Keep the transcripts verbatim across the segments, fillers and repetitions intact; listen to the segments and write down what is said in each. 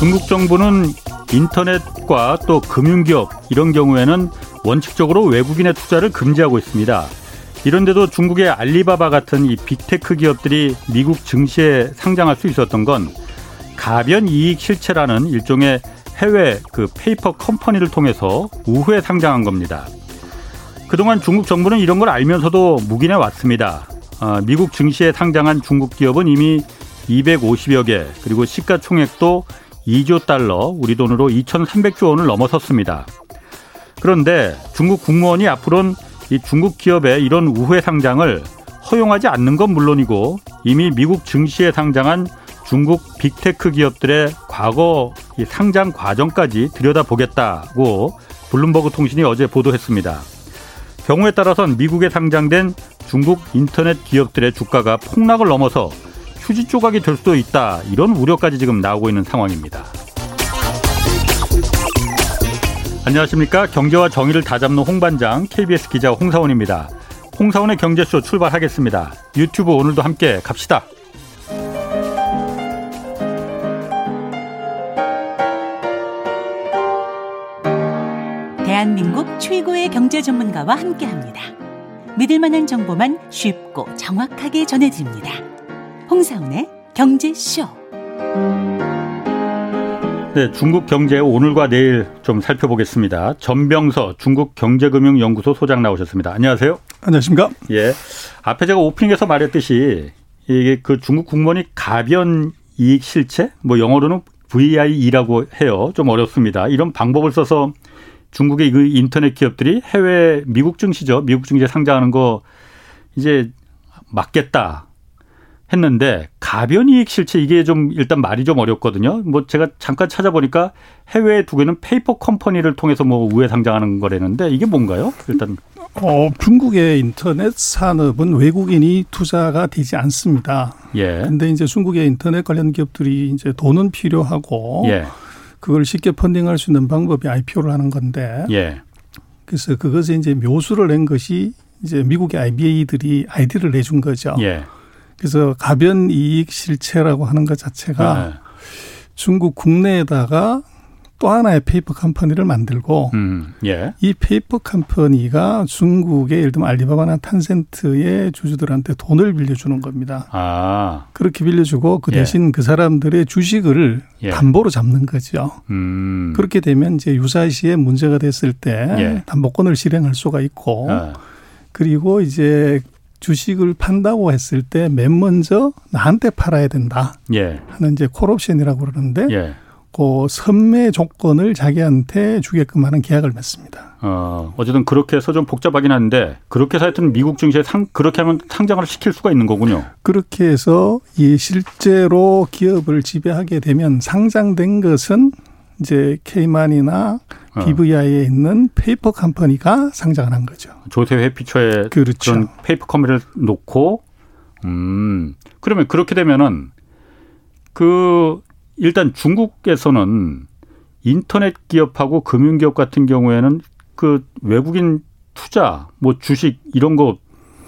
중국 정부는 인터넷과 또 금융기업 이런 경우에는 원칙적으로 외국인의 투자를 금지하고 있습니다. 이런데도 중국의 알리바바 같은 이 빅테크 기업들이 미국 증시에 상장할 수 있었던 건 가변 이익 실체라는 일종의 해외 그 페이퍼 컴퍼니를 통해서 우회 상장한 겁니다. 그동안 중국 정부는 이런 걸 알면서도 묵인해 왔습니다. 아, 미국 증시에 상장한 중국 기업은 이미 이백오십여 개, 그리고 시가총액도 이조 달러, 우리 돈으로 이천삼백조 원을 넘어섰습니다. 그런데 중국 국무원이 앞으로는 이 중국 기업의 이런 우회 상장을 허용하지 않는 건 물론이고 이미 미국 증시에 상장한 중국 빅테크 기업들의 과거 이 상장 과정까지 들여다보겠다고 블룸버그 통신이 어제 보도했습니다. 경우에 따라서는 미국에 상장된 중국 인터넷 기업들의 주가가 폭락을 넘어서 휴지 조각이 될 수도 있다, 이런 우려까지 지금 나오고 있는 상황입니다. 안녕하십니까. 경제와 정의를 다잡는 홍반장 케이비에스 기자 홍사원입니다. 홍사원의 경제쇼 출발하겠습니다. 유튜브 오늘도 함께 갑시다. 대한민국 최고의 경제 전문가와 함께합니다. 믿을만한 정보만 쉽고 정확하게 전해드립니다. 홍사훈의 경제쇼. 네, 중국 경제 오늘과 내일 좀 살펴보겠습니다. 전병서 중국 경제금융연구소 소장 나오셨습니다. 안녕하세요. 안녕하십니까? 예. 앞에 제가 오프닝에서 말했듯이 이게 그 중국 국무원이 가변 이익 실체, 뭐 영어로는 브이아이이라고 해요. 좀 어렵습니다. 이런 방법을 써서 중국의 그 인터넷 기업들이 해외 미국 증시죠. 미국 증시에 상장하는 거 이제 막겠다 했는데 가변이익 실체 이게 좀 일단 말이 좀 어렵거든요. 뭐 제가 잠깐 찾아보니까 해외에 두 개는 페이퍼 컴퍼니를 통해서 뭐 우회 상장하는 거라는데 이게 뭔가요? 일단 어, 중국의 인터넷 산업은 외국인이 투자가 되지 않습니다. 예. 근데 이제 중국의 인터넷 관련 기업들이 이제 돈은 필요하고 예. 그걸 쉽게 펀딩할 수 있는 방법이 아이피오를 하는 건데. 예. 그래서 그것에 이제 묘수를 낸 것이 이제 미국의 아이비에이들이 아이디를 내준 거죠. 예. 그래서 가변 이익 실체라고 하는 것 자체가 예. 중국 국내에다가 또 하나의 페이퍼 컴퍼니를 만들고 음. 예. 이 페이퍼 컴퍼니가 중국의 예를 들면 알리바바나 텐센트의 주주들한테 돈을 빌려주는 겁니다. 아. 그렇게 빌려주고 그 대신 예. 그 사람들의 주식을 예. 담보로 잡는 거죠. 음. 그렇게 되면 이제 유사시에 문제가 됐을 때 예. 담보권을 실행할 수가 있고 아. 그리고 이제 주식을 판다고 했을 때 맨 먼저 나한테 팔아야 된다 예. 하는 이제 콜옵션이라고 그러는데 예. 그 선매 조건을 자기한테 주게끔 하는 계약을 맺습니다. 어, 어쨌든 그렇게 해서 좀 복잡하긴 한데 그렇게 해서 하여튼 미국 증시에 상, 그렇게 하면 상장을 시킬 수가 있는 거군요. 그렇게 해서 이 실제로 기업을 지배하게 되면 상장된 것은 이제 케이만이나 비브이아이에 어. 있는 페이퍼 컴퍼니가 상장을 한 거죠. 조세 회피처에 그렇죠. 그런 페이퍼 컴퍼니를 놓고 음, 그러면 그렇게 되면은 그 일단 중국에서는 인터넷 기업하고 금융기업 같은 경우에는 그 외국인 투자, 뭐 주식 이런 거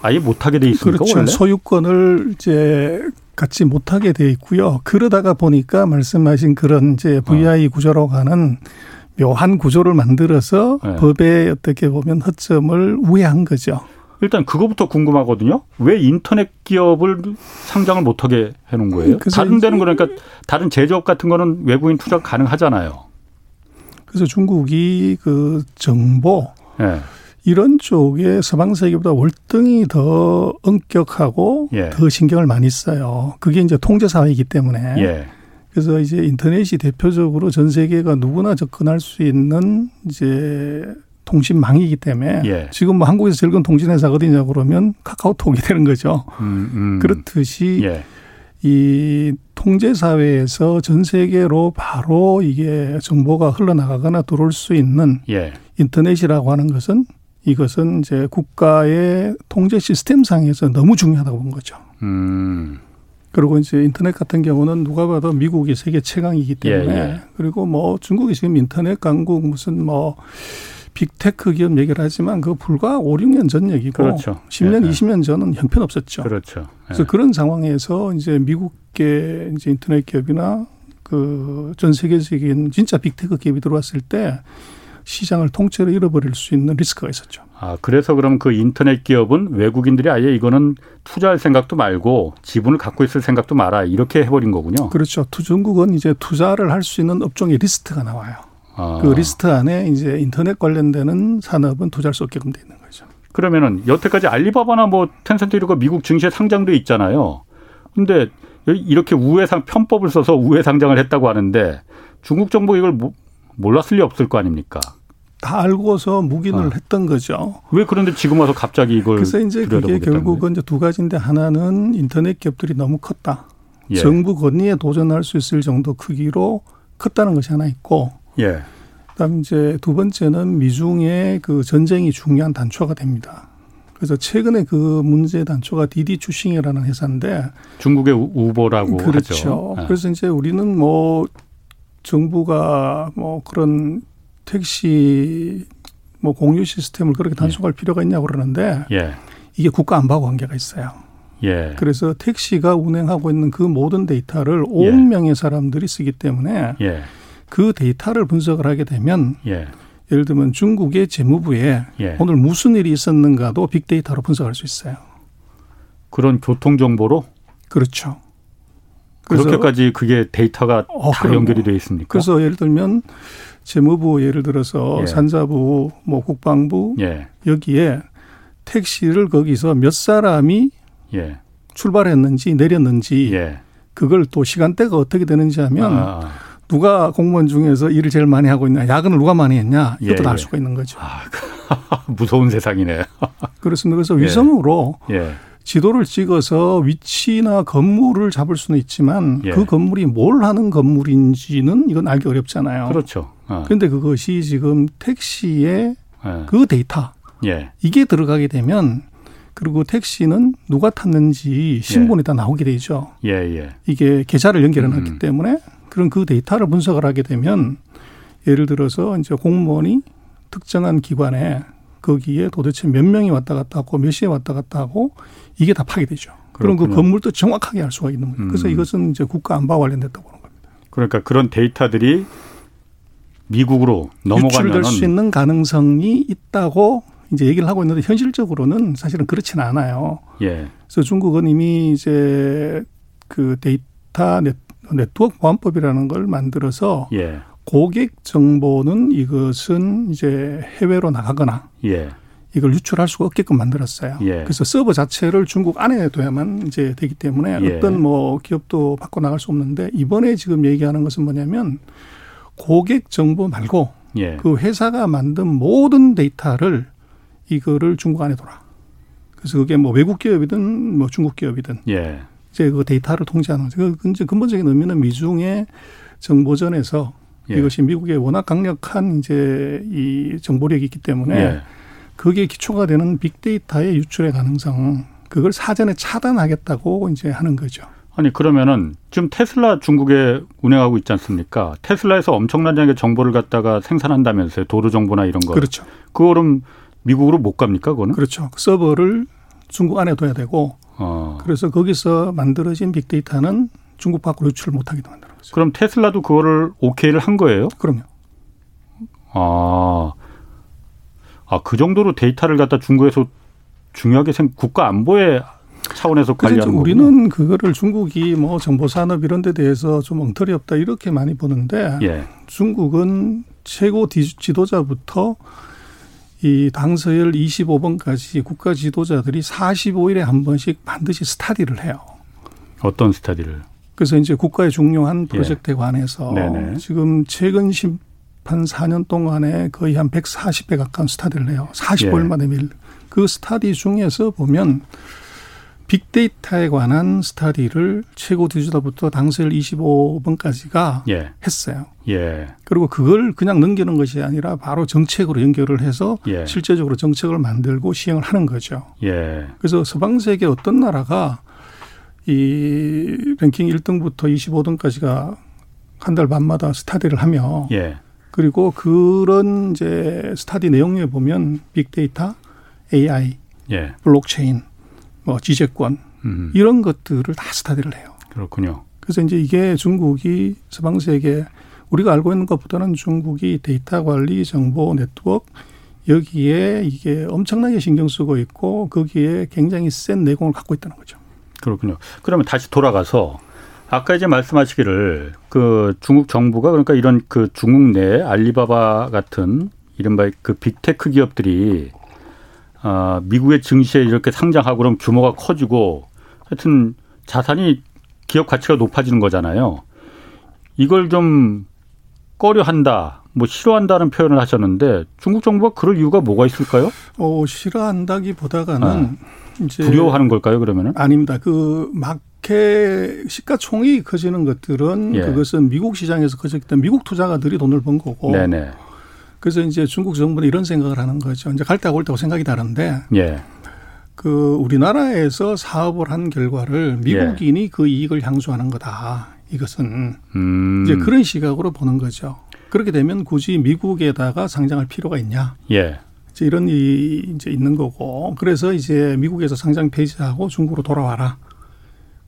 아예 못하게 돼 있습니까? 그렇죠. 원래? 소유권을 이제 갖지 못하게 돼 있고요. 그러다가 보니까 말씀하신 그런 이제 브이아이 어. 구조라고 하는 묘한 구조를 만들어서 네. 법에 어떻게 보면 허점을 우회한 거죠. 일단 그거부터 궁금하거든요. 왜 인터넷 기업을 상장을 못하게 해놓은 거예요? 다른 데는 그러니까 다른 제조업 같은 거는 외국인 투자 가능하잖아요. 그래서 중국이 그 정보 네. 이런 쪽에 서방 세계보다 월등히 더 엄격하고 예. 더 신경을 많이 써요. 그게 이제 통제 사회이기 때문에. 예. 그래서 이제 인터넷이 대표적으로 전 세계가 누구나 접근할 수 있는 이제 통신망이기 때문에 예. 지금 뭐 한국에서 제일 큰 통신회사가 어디냐 그러면 카카오톡이 되는 거죠. 음, 음. 그렇듯이 예. 이 통제사회에서 전 세계로 바로 이게 정보가 흘러나가거나 들어올 수 있는 예. 인터넷이라고 하는 것은 이것은 이제 국가의 통제 시스템상에서 너무 중요하다고 본 거죠. 음. 그리고 이제 인터넷 같은 경우는 누가 봐도 미국이 세계 최강이기 때문에 예, 예. 그리고 뭐 중국이 지금 인터넷 강국 무슨 뭐 빅테크 기업 얘기를 하지만 그거 불과 오, 육 년 전 얘기고 그렇죠. 십 년, 예, 이십 년 전은 형편없었죠. 그렇죠. 예. 그래서 그런 상황에서 이제 미국계 이제 인터넷 기업이나 그 전 세계적인 진짜 빅테크 기업이 들어왔을 때 시장을 통째로 잃어버릴 수 있는 리스크가 있었죠. 아, 그래서 그럼 그 인터넷 기업은 외국인들이 아예 이거는 투자할 생각도 말고 지분을 갖고 있을 생각도 말아 이렇게 해버린 거군요. 그렇죠. 중국은 이제 투자를 할 수 있는 업종의 리스트가 나와요. 아. 그 리스트 안에 이제 인터넷 관련되는 산업은 투자할 수 없게끔 돼 있는 거죠. 그러면은 여태까지 알리바바나 뭐 텐센트 이런 거 미국 증시에 상장돼 있잖아요. 근데 이렇게 우회상 편법을 써서 우회상장을 했다고 하는데 중국 정부 이걸 뭐 몰랐을 리 없을 거 아닙니까? 다 알고서 묵인을 어. 했던 거죠. 왜 그런데 지금 와서 갑자기 이걸 그래서 이제 그게 결국은 이제 두 가지인데 하나는 인터넷 기업들이 너무 컸다. 예. 정부 권위에 도전할 수 있을 정도 크기로 컸다는 것이 하나 있고, 예. 그다음 이제 두 번째는 미중의 그 전쟁이 중요한 단초가 됩니다. 그래서 최근에 그 문제 단초가 디디 추싱이라는 회사인데 중국의 우보라고 그렇죠. 하죠. 그렇죠. 그래서 이제 우리는 뭐 정부가 뭐 그런 택시 뭐 공유 시스템을 그렇게 단속할 예. 필요가 있냐고 그러는데 예. 이게 국가 안보와 관계가 있어요. 예. 그래서 택시가 운행하고 있는 그 모든 데이터를 오억 예. 명의 사람들이 쓰기 때문에 예. 그 데이터를 분석을 하게 되면 예. 예를 들면 중국의 재무부에 예. 오늘 무슨 일이 있었는가도 빅데이터로 분석할 수 있어요. 그런 교통 정보로? 그렇죠. 그렇게까지 그게 데이터가 어, 다 그러고. 연결이 되어 있습니까? 그래서 예를 들면 재무부 예를 들어서 예. 산자부, 뭐 국방부 예. 여기에 택시를 거기서 몇 사람이 예. 출발했는지 내렸는지 예. 그걸 또 시간대가 어떻게 되는지 하면 아. 누가 공무원 중에서 일을 제일 많이 하고 있냐, 야근을 누가 많이 했냐 이것도 예. 다 알 수가 있는 거죠. 아, 무서운 세상이네. 그렇습니다. 그래서 위성으로 예. 예. 지도를 찍어서 위치나 건물을 잡을 수는 있지만 예. 그 건물이 뭘 하는 건물인지는 이건 알기 어렵잖아요. 그렇죠. 어. 그런데 그것이 지금 택시의 예. 그 데이터 예. 이게 들어가게 되면 그리고 택시는 누가 탔는지 신분이 예. 다 나오게 되죠. 예예. 이게 계좌를 연결해놨기 음. 때문에 그런 그 데이터를 분석을 하게 되면 예를 들어서 이제 공무원이 특정한 기관에 거기에 도대체 몇 명이 왔다 갔다 하고 몇 시에 왔다 갔다 하고 이게 다 파괴되죠. 그럼 그 건물도 정확하게 알 수가 있는 거예요. 그래서 음. 이것은 이제 국가 안보와 관련됐다고 보는 겁니다. 그러니까 그런 데이터들이 미국으로 넘어가면 유출될 수 있는 가능성이 있다고 이제 얘기를 하고 있는데 현실적으로는 사실은 그렇지는 않아요. 예. 그래서 중국은 이미 이제 그 데이터 네트워크 보안법이라는 걸 만들어서. 예. 고객 정보는 이것은 이제 해외로 나가거나 예. 이걸 유출할 수가 없게끔 만들었어요. 예. 그래서 서버 자체를 중국 안에 둬야만 이제 되기 때문에 예. 어떤 뭐 기업도 밖으로 나갈 수 없는데 이번에 지금 얘기하는 것은 뭐냐면 고객 정보 말고 예. 그 회사가 만든 모든 데이터를 이거를 중국 안에 둬라. 그래서 그게 뭐 외국 기업이든 뭐 중국 기업이든 예. 이제 그 데이터를 통제하는 거죠. 그 이제 근본적인 의미는 미중의 정보전에서 예. 이것이 미국의 워낙 강력한 이제 이 정보력이 있기 때문에 예. 그게 기초가 되는 빅데이터의 유출의 가능성, 그걸 사전에 차단하겠다고 이제 하는 거죠. 아니, 그러면은 지금 테슬라 중국에 운행하고 있지 않습니까? 테슬라에서 엄청난 양의 정보를 갖다가 생산한다면서요. 도로 정보나 이런 거. 그렇죠. 그거는 미국으로 못 갑니까? 그거는? 그렇죠. 그 서버를 중국 안에 둬야 되고 어. 그래서 거기서 만들어진 빅데이터는 중국 밖으로 유출을 못하기도 한다. 그럼 테슬라도 그거를 오케이를 한 거예요? 그럼요. 아, 아, 그 정도로 데이터를 갖다 중국에서 중요하게 생 국가 안보의 차원에서 관리하는 거군요. 우리는 그거를 중국이 뭐 정보 산업 이런 데 대해서 좀 엉터리 없다 이렇게 많이 보는데 예. 중국은 최고 지도자부터 이 당서열 이십오 번까지 국가 지도자들이 사십오 일에 한 번씩 반드시 스터디를 해요. 어떤 스터디를? 그래서 이제 국가의 중요한 프로젝트에 예. 관해서 네네. 지금 최근 한 사 년 동안에 거의 한 백사십 배 가까운 스타디를 해요. 사십오 일마다 예. 매일. 그 스타디 중에서 보면 빅데이터에 관한 스타디를 최고 지도자부터 당세일 이십오 번까지가 예. 했어요. 예. 그리고 그걸 그냥 넘기는 것이 아니라 바로 정책으로 연결을 해서 예. 실제적으로 정책을 만들고 시행을 하는 거죠. 예. 그래서 서방 세계 어떤 나라가 이 랭킹 일 등부터 이십오 등까지가 한 달 반마다 스타디를 하며 예. 그리고 그런 이제 스타디 내용에 보면 빅데이터, 에이아이, 예. 블록체인, 뭐 지재권 음. 이런 것들을 다 스타디를 해요. 그렇군요. 그래서 이제 이게 중국이 서방 세계 우리가 알고 있는 것보다는 중국이 데이터 관리, 정보, 네트워크 여기에 이게 엄청나게 신경 쓰고 있고 거기에 굉장히 센 내공을 갖고 있다는 거죠. 그렇군요. 그러면 다시 돌아가서 아까 이제 말씀하시기를 그 중국 정부가 그러니까 이런 그 중국 내 알리바바 같은 이른바 그 빅테크 기업들이 아, 미국의 증시에 이렇게 상장하고 그럼 규모가 커지고 하여튼 자산이 기업 가치가 높아지는 거잖아요. 이걸 좀 꺼려한다, 뭐 싫어한다는 표현을 하셨는데 중국 정부가 그럴 이유가 뭐가 있을까요? 어, 싫어한다기보다는 아, 이제 두려워하는 걸까요? 그러면은 아닙니다. 그 마켓 시가총액이 커지는 것들은 예. 그것은 미국 시장에서 커졌기 때문에 미국 투자가들이 돈을 번 거고. 네네. 그래서 이제 중국 정부는 이런 생각을 하는 거죠. 이제 갈 때하고 올 때하고 생각이 다른데. 예. 그 우리나라에서 사업을 한 결과를 미국인이 예. 그 이익을 향수하는 거다. 이것은 음. 이제 그런 시각으로 보는 거죠. 그렇게 되면 굳이 미국에다가 상장할 필요가 있냐? 예. 이제 이런 이 이제 있는 거고. 그래서 이제 미국에서 상장 폐지하고 중국으로 돌아와라.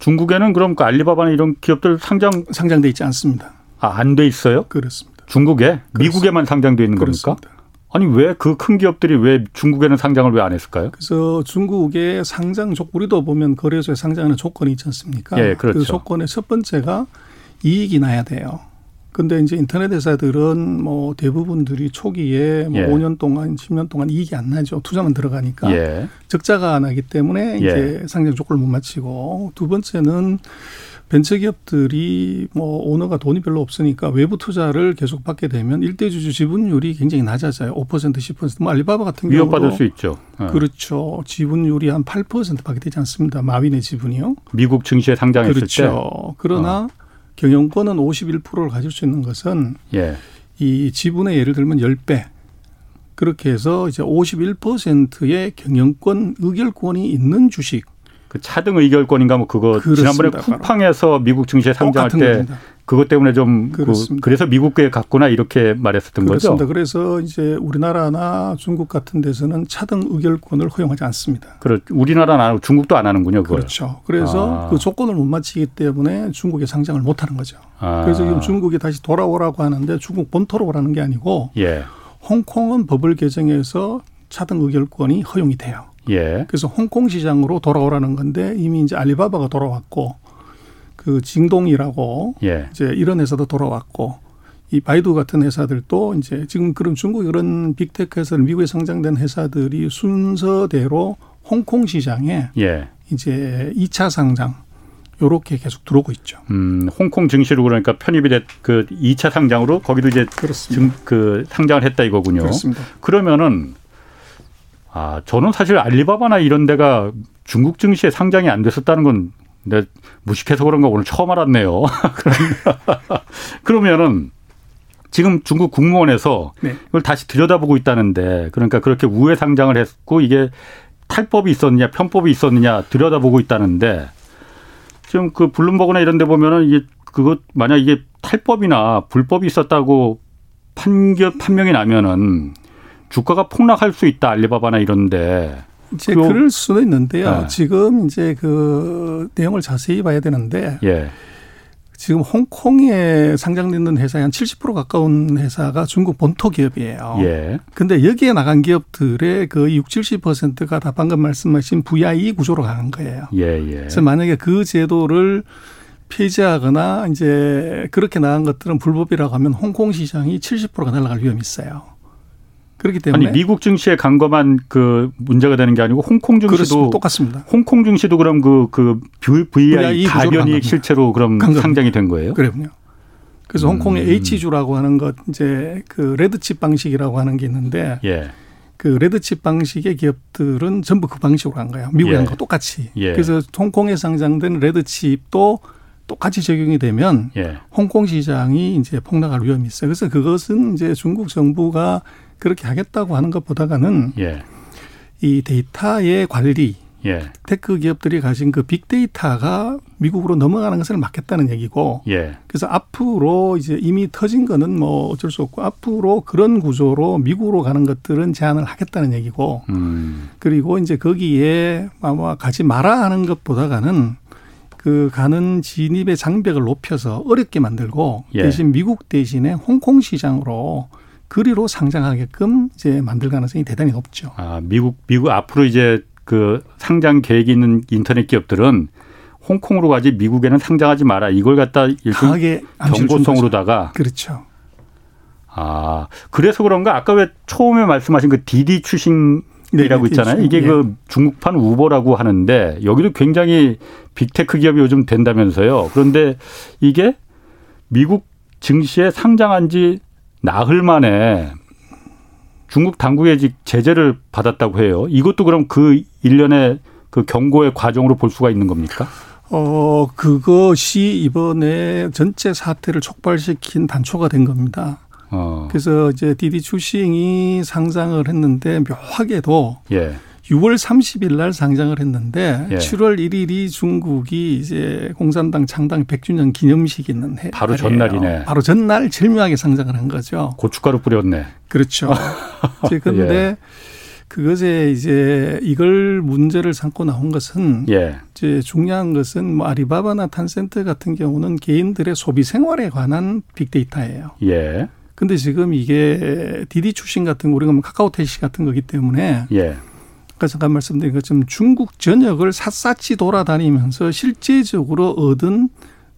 중국에는 그럼 그 알리바바나 이런 기업들 상장 상장돼 있지 않습니다. 아, 안 돼 있어요? 그렇습니다. 중국에 그렇습니다. 미국에만 상장돼 있는 겁니까? 그렇습니다. 아니 왜 그 큰 기업들이 왜 중국에는 상장을 왜 안 했을까요? 그래서 중국의 상장 조 우리도 보면 거래소에 상장하는 조건이 있지 않습니까? 예, 그렇죠. 그 조건의 첫 번째가 이익이 나야 돼요. 근데 이제 인터넷 회사들은 뭐 대부분들이 초기에 뭐 예. 오 년 동안, 십 년 동안 이익이 안 나죠. 투자만 들어가니까 예. 적자가 나기 때문에 이제 예. 상장 조건을 못 맞추고 두 번째는 벤처기업들이 뭐 오너가 돈이 별로 없으니까 외부 투자를 계속 받게 되면 일대주주 지분율이 굉장히 낮아져요. 오 퍼센트, 십 퍼센트. 뭐 알리바바 같은 경우도. 위협받을 수 있죠. 네. 그렇죠. 지분율이 한 팔 퍼센트밖에 되지 않습니다. 마윈의 지분이요. 미국 증시에 상장했을 그렇죠. 때. 그렇죠. 그러나 어. 경영권은 오십일 퍼센트를 가질 수 있는 것은 예. 이 지분의 예를 들면 십 배. 그렇게 해서 이제 오십일 퍼센트의 경영권, 의결권이 있는 주식. 그 차등 의결권인가 뭐 그거 그렇습니다. 지난번에 쿠팡에서 바로. 미국 증시에 상장할 때 겁니다. 그것 때문에 좀 그 그래서 미국에 갔구나 이렇게 말했었던 그렇습니다. 거죠. 그래서 이제 우리나라나 중국 같은 데서는 차등 의결권을 허용하지 않습니다. 그렇 우리나라는 안 하고 중국도 안 하는군요. 그걸. 그렇죠. 그래서 아. 그 조건을 못 맞추기 때문에 중국에 상장을 못 하는 거죠. 아. 그래서 지금 중국이 다시 돌아오라고 하는데 중국 본토로 오라는 게 아니고 예. 홍콩은 법을 개정해서 차등 의결권이 허용이 돼요. 예. 그래서 홍콩 시장으로 돌아오라는 건데 이미 이제 알리바바가 돌아왔고 그 징동이라고 예. 이제 이런 회사도 돌아왔고 이 바이두 같은 회사들도 이제 지금 그런 중국 이런 빅테크 회사들 미국에 상장된 회사들이 순서대로 홍콩 시장에 예. 이제 이 차 상장 요렇게 계속 들어오고 있죠. 음, 홍콩 증시로 그러니까 편입이 됐 그 이 차 상장으로 거기도 이제 증, 그 상장을 했다 이거군요. 그렇습니다. 그러면은 아, 저는 사실 알리바바나 이런 데가 중국 증시에 상장이 안 됐었다는 건 내가 무식해서 그런가 오늘 처음 알았네요. 그러면은 지금 중국 국무원에서 네. 이걸 다시 들여다보고 있다는데 그러니까 그렇게 우회 상장을 했고 이게 탈법이 있었느냐 편법이 있었느냐 들여다보고 있다는데 지금 그 블룸버그나 이런 데 보면은 이게 그것 만약 이게 탈법이나 불법이 있었다고 판결 판명이 나면은 주가가 폭락할 수 있다 알리바바나 이런데 이제 그럴 수도 있는데요. 네. 지금 이제 그 내용을 자세히 봐야 되는데 예. 지금 홍콩에 상장되는 회사의 한 칠십 퍼센트 가까운 회사가 중국 본토 기업이에요. 예. 근데 여기에 나간 기업들의 거의 육십, 칠십 퍼센트가 다 방금 말씀하신 브이아이 구조로 가는 거예요. 예, 예. 그래서 만약에 그 제도를 폐지하거나 이제 그렇게 나간 것들은 불법이라고 하면 홍콩 시장이 칠십 퍼센트가 날아갈 위험이 있어요. 그렇기 때문에 아니 미국 증시에 간 것만 그 문제가 되는 게 아니고 홍콩 증시도 그렇습니다. 똑같습니다. 홍콩 증시도 그럼 그 그 브이아이 다변이 실제로 그럼 상장이 된 거예요? 그럼요. 그래서 음. 홍콩의 H주라고 하는 것 이제 그 레드칩 방식이라고 하는 게 있는데 예. 그 레드칩 방식의 기업들은 전부 그 방식으로 간 거예요. 미국에 간 거 예. 똑같이. 예. 그래서 홍콩에 상장된 레드칩도 똑같이 적용이 되면 예. 홍콩 시장이 이제 폭락할 위험이 있어요. 그래서 그것은 이제 중국 정부가 그렇게 하겠다고 하는 것보다는 예. 이 데이터의 관리, 예. 테크 기업들이 가진 그 빅데이터가 미국으로 넘어가는 것을 막겠다는 얘기고 예. 그래서 앞으로 이제 이미 터진 거는 뭐 어쩔 수 없고 앞으로 그런 구조로 미국으로 가는 것들은 제한을 하겠다는 얘기고 음. 그리고 이제 거기에 아마 가지 마라 하는 것보다는 그 가는 진입의 장벽을 높여서 어렵게 만들고 예. 대신 미국 대신에 홍콩 시장으로 그리로 상장하게끔 이제 만들 가능성이 대단히 높죠. 아, 미국 미국 앞으로 이제 그 상장 계획이 있는 인터넷 기업들은 홍콩으로 가지 미국에는 상장하지 마라. 이걸 갖다 일종의 경고성으로다가 그렇죠. 아, 그래서 그런가 아까 왜 처음에 말씀하신 그 디디 추싱 이라고 있잖아요. 이게 예. 그 중국판 우버라고 하는데 여기도 굉장히 빅테크 기업이 요즘 된다면서요. 그런데 이게 미국 증시에 상장한 지 나흘 만에 중국 당국의 제재를 받았다고 해요. 이것도 그럼 그 일련의 그 경고의 과정으로 볼 수가 있는 겁니까? 어, 그것이 이번에 전체 사태를 촉발시킨 단초가 된 겁니다. 그래서 이제 디디 추싱이 상장을 했는데 묘하게도 예. 유월 삼십일 날 상장을 했는데 예. 칠월 일일이 중국이 이제 공산당 창당 백 주년 기념식이 있는 해. 바로 전날이네. 바로 전날 절묘하게 상장을 한 거죠. 고춧가루 뿌렸네. 그렇죠. 그런데 예. 그것에 이제 이걸 문제를 삼고 나온 것은 예. 이제 중요한 것은 뭐 알리바바나 텐센트 같은 경우는 개인들의 소비 생활에 관한 빅데이터예요. 예. 근데 지금 이게 디디 추싱 같은 거 우리가 뭐 카카오 택시 같은 거기 때문에 예. 아까 잠깐 말씀드린 것처럼 중국 전역을 샅샅이 돌아다니면서 실제적으로 얻은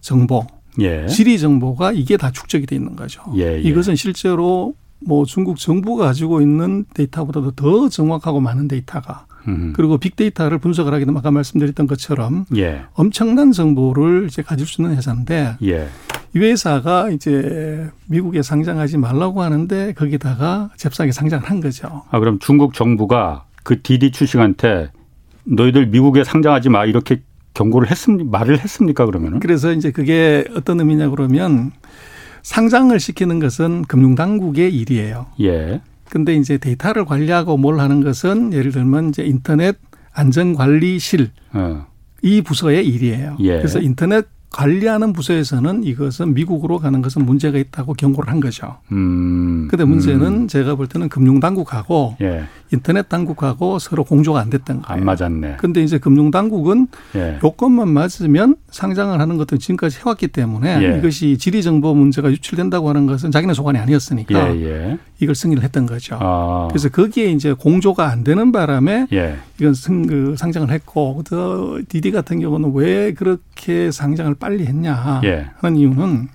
정보, 예. 지리 정보가 이게 다 축적이 돼 있는 거죠. 예, 예. 이것은 실제로 뭐 중국 정부가 가지고 있는 데이터보다도 더 정확하고 많은 데이터가 음. 그리고 빅데이터를 분석을 하게 되면 아까 말씀드렸던 것처럼 예. 엄청난 정보를 이제 가질 수 있는 회사인데 예. 이 회사가 이제 미국에 상장하지 말라고 하는데 거기다가 잽싸게 상장을 한 거죠. 아, 그럼 중국 정부가 그 디디 추싱한테 너희들 미국에 상장하지 마 이렇게 경고를 했습니까? 말을 했습니까 그러면은? 그래서 이제 그게 어떤 의미냐 그러면 상장을 시키는 것은 금융당국의 일이에요. 예. 근데 이제 데이터를 관리하고 뭘 하는 것은 예를 들면 이제 인터넷 안전관리실 어. 이 부서의 일이에요. 예. 그래서 인터넷 관리하는 부서에서는 이것은 미국으로 가는 것은 문제가 있다고 경고를 한 거죠. 그런데 음. 문제는 음. 제가 볼 때는 금융당국하고 예. 인터넷 당국하고 서로 공조가 안 됐던 거예요. 안 맞았네. 그런데 이제 금융당국은 예. 요건만 맞으면 상장을 하는 것도 지금까지 해왔기 때문에 예. 이것이 지리정보 문제가 유출된다고 하는 것은 자기네 소관이 아니었으니까 예. 예. 이걸 승인을 했던 거죠. 아. 그래서 거기에 이제 공조가 안 되는 바람에 예. 이건 상장을 했고 또 디디 같은 경우는 왜 그렇게 상장을 빨리 했냐 예. 하는 이유는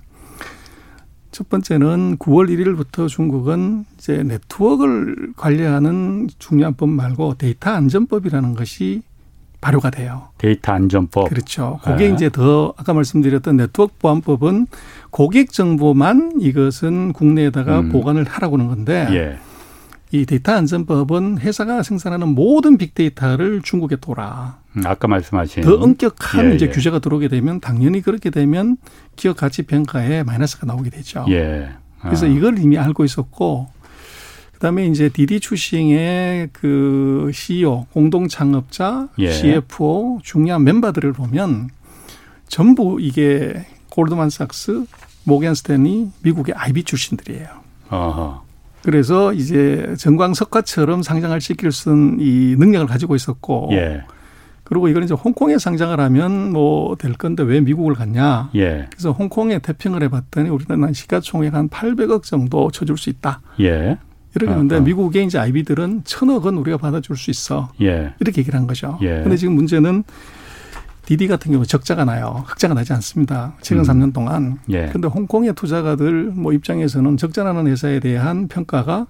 첫 번째는 구월 일일부터 중국은 이제 네트워크를 관리하는 중요한 법 말고 데이터 안전법이라는 것이 발효가 돼요. 데이터 안전법. 그렇죠. 그게 네. 이제 더 아까 말씀드렸던 네트워크 보안법은 고객 정보만 이것은 국내에다가 음. 보관을 하라고는 건데 예. 이 데이터 안전법은 회사가 생산하는 모든 빅데이터를 중국에 둬라. 아까 말씀하신. 더 엄격한 예, 이제 예. 규제가 들어오게 되면 당연히 그렇게 되면 기업 가치 평가에 마이너스가 나오게 되죠. 예. 아. 그래서 이걸 이미 알고 있었고 그다음에 이제 디디 추싱의 그 씨이오 공동 창업자, 예. 씨에프오 중요한 멤버들을 보면 전부 이게 골드만삭스, 모건 스탠리, 미국의 아이비 출신들이에요. 아하. 그래서 이제 정광석화처럼 상장을 시킬 수 있는 이 능력을 가지고 있었고 예. 그리고 이걸 이제 홍콩에 상장을 하면 뭐 될 건데 왜 미국을 갔냐. 예. 그래서 홍콩에 태평을 해봤더니 우리는 시가총액 한 팔백억 정도 쳐줄 수 있다. 예. 이렇게 했는데 아, 아. 미국의 이제 아이비들은 천억은 우리가 받아줄 수 있어. 예. 이렇게 얘기를 한 거죠. 예. 그런데 지금 문제는 디디 같은 경우 적자가 나요. 흑자가 나지 않습니다. 최근 음. 삼 년 동안. 그런데 예. 홍콩의 투자가들 뭐 입장에서는 적자나는 회사에 대한 평가가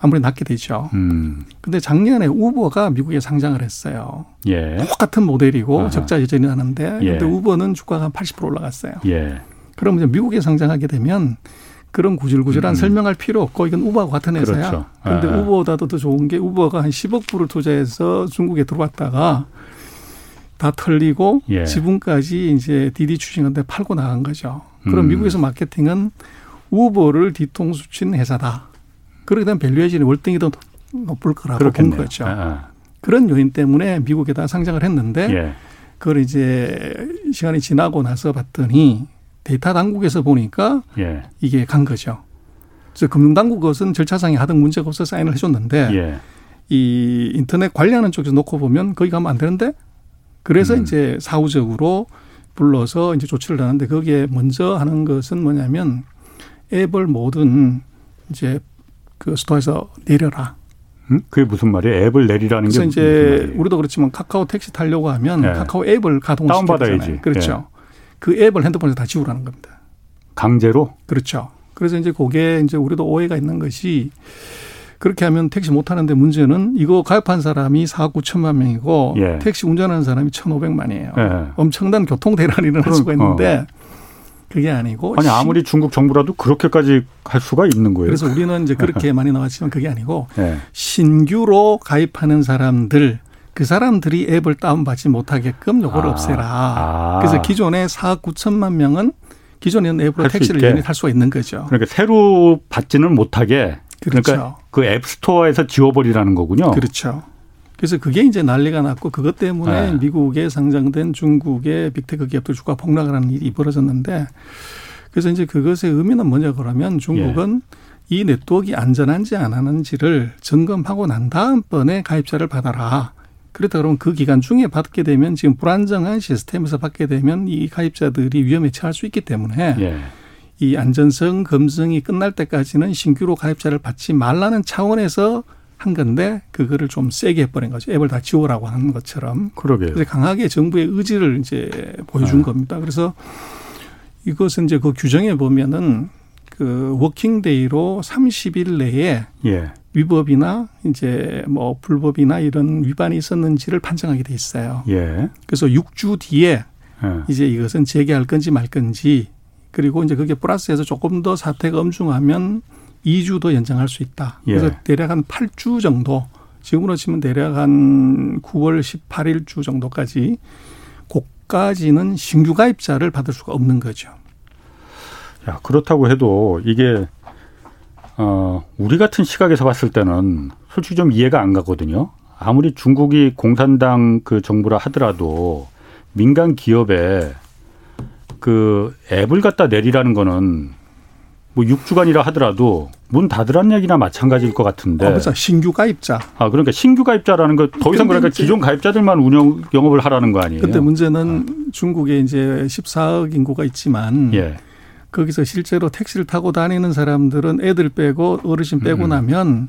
아무래도 낮게 되죠. 그런데 음. 작년에 우버가 미국에 상장을 했어요. 예. 똑같은 모델이고 아하. 적자 여전히 나는데 그런데 예. 우버는 주가가 한 팔십 퍼센트 올라갔어요. 예. 그럼 이제 미국에 상장하게 되면 그런 구질구질한 음. 설명할 필요 없고 이건 우버와 같은 회사야. 그런데 그렇죠. 우버보다도 더 좋은 게 우버가 한 십억 불을 투자해서 중국에 들어왔다가 다 털리고 예. 지분까지 이제 디디 추싱한테 팔고 나간 거죠. 그럼 음. 미국에서 마케팅은 우버를 뒤통수 친 회사다. 그렇게 되면 밸류에이션이 월등히 더 높을 거라고 그렇겠네요. 본 거죠. 아. 그런 요인 때문에 미국에다 상장을 했는데 예. 그걸 이제 시간이 지나고 나서 봤더니 데이터 당국에서 보니까 예. 이게 간 거죠. 그래서 금융당국 것은 절차상에 하등 문제가 없어 사인을 해줬는데 예. 이 인터넷 관리하는 쪽에서 놓고 보면 거기 가면 안 되는데 그래서 음. 이제 사후적으로 불러서 이제 조치를 하는데 거기에 먼저 하는 것은 뭐냐면 앱을 모든 이제 그 스토어에서 내려라. 음? 그게 무슨 말이에요? 앱을 내리라는 게 무슨 말이에요? 그래서 이제 우리도 그렇지만 카카오 택시 타려고 하면 네. 카카오 앱을 가동시키잖아요. 그렇죠. 네. 그 앱을 핸드폰에서 다 지우라는 겁니다. 강제로? 그렇죠. 그래서 이제 그게 이제 우리도 오해가 있는 것이 그렇게 하면 택시 못 타는데 문제는 이거 가입한 사람이 사억 구천만 명이고 예. 택시 운전하는 사람이 천오백만이에요. 예. 엄청난 교통 대란이 일어날 수가 있는데 어. 그게 아니고. 아니 아무리 중국 정부라도 그렇게까지 할 수가 있는 거예요. 그래서 우리는 이제 그렇게 많이 나왔지만 그게 아니고 예. 신규로 가입하는 사람들 그 사람들이 앱을 다운받지 못하게끔 요거를 아. 없애라. 아. 그래서 기존에 사억 구천만 명은 기존에는 앱으로 택시를 연입할 수가 있는 거죠. 그러니까 새로 받지는 못하게. 그렇죠. 그러니까 그 앱스토어에서 지워버리라는 거군요. 그렇죠. 그래서 그게 이제 난리가 났고 그것 때문에 네. 미국에 상장된 중국의 빅테크 기업들 주가 폭락을 하는 일이 벌어졌는데 그래서 이제 그것의 의미는 뭐냐 그러면 중국은 예. 이 네트워크가 안전한지 안 하는지를 점검하고 난 다음번에 가입자를 받아라. 그렇다 그러면 그 기간 중에 받게 되면 지금 불안정한 시스템에서 받게 되면 이 가입자들이 위험에 처할 수 있기 때문에 예. 이 안전성 검증이 끝날 때까지는 신규로 가입자를 받지 말라는 차원에서 한 건데 그거를 좀 세게 해버린 거죠. 앱을 다 지우라고 하는 것처럼. 그러게요. 그래서 강하게 정부의 의지를 이제 보여준 네. 겁니다. 그래서 이것은 이제 그 규정에 보면은 그 워킹데이로 삼십 일 내에 예. 위법이나 이제 뭐 불법이나 이런 위반이 있었는지를 판정하게 돼 있어요. 예. 그래서 육 주 뒤에 예. 이제 이것은 재개할 건지 말 건지. 그리고 이제 그게 플러스해서 조금 더 사태가 엄중하면 이 주 더 연장할 수 있다. 그래서 예. 대략 한 팔 주 정도, 지금으로 치면 대략 한 구월 십팔일 주 정도까지, 그까지는 신규 가입자를 받을 수가 없는 거죠. 야, 그렇다고 해도 이게, 어, 우리 같은 시각에서 봤을 때는 솔직히 좀 이해가 안 가거든요. 아무리 중국이 공산당 그 정부라 하더라도 민간 기업에 그 앱을 갖다 내리라는 거는 뭐 육 주간이라 하더라도 문 닫으란 얘기나 마찬가지일 것 같은데. 아, 그렇죠. 신규 가입자. 아, 그러니까 신규 가입자라는 거 더 이상 그러니까 기존 가입자들만 운영 영업을 하라는 거 아니에요. 그런데 문제는 아. 중국에 이제 십사억 인구가 있지만 예. 거기서 실제로 택시를 타고 다니는 사람들은 애들 빼고 어르신 빼고 음. 나면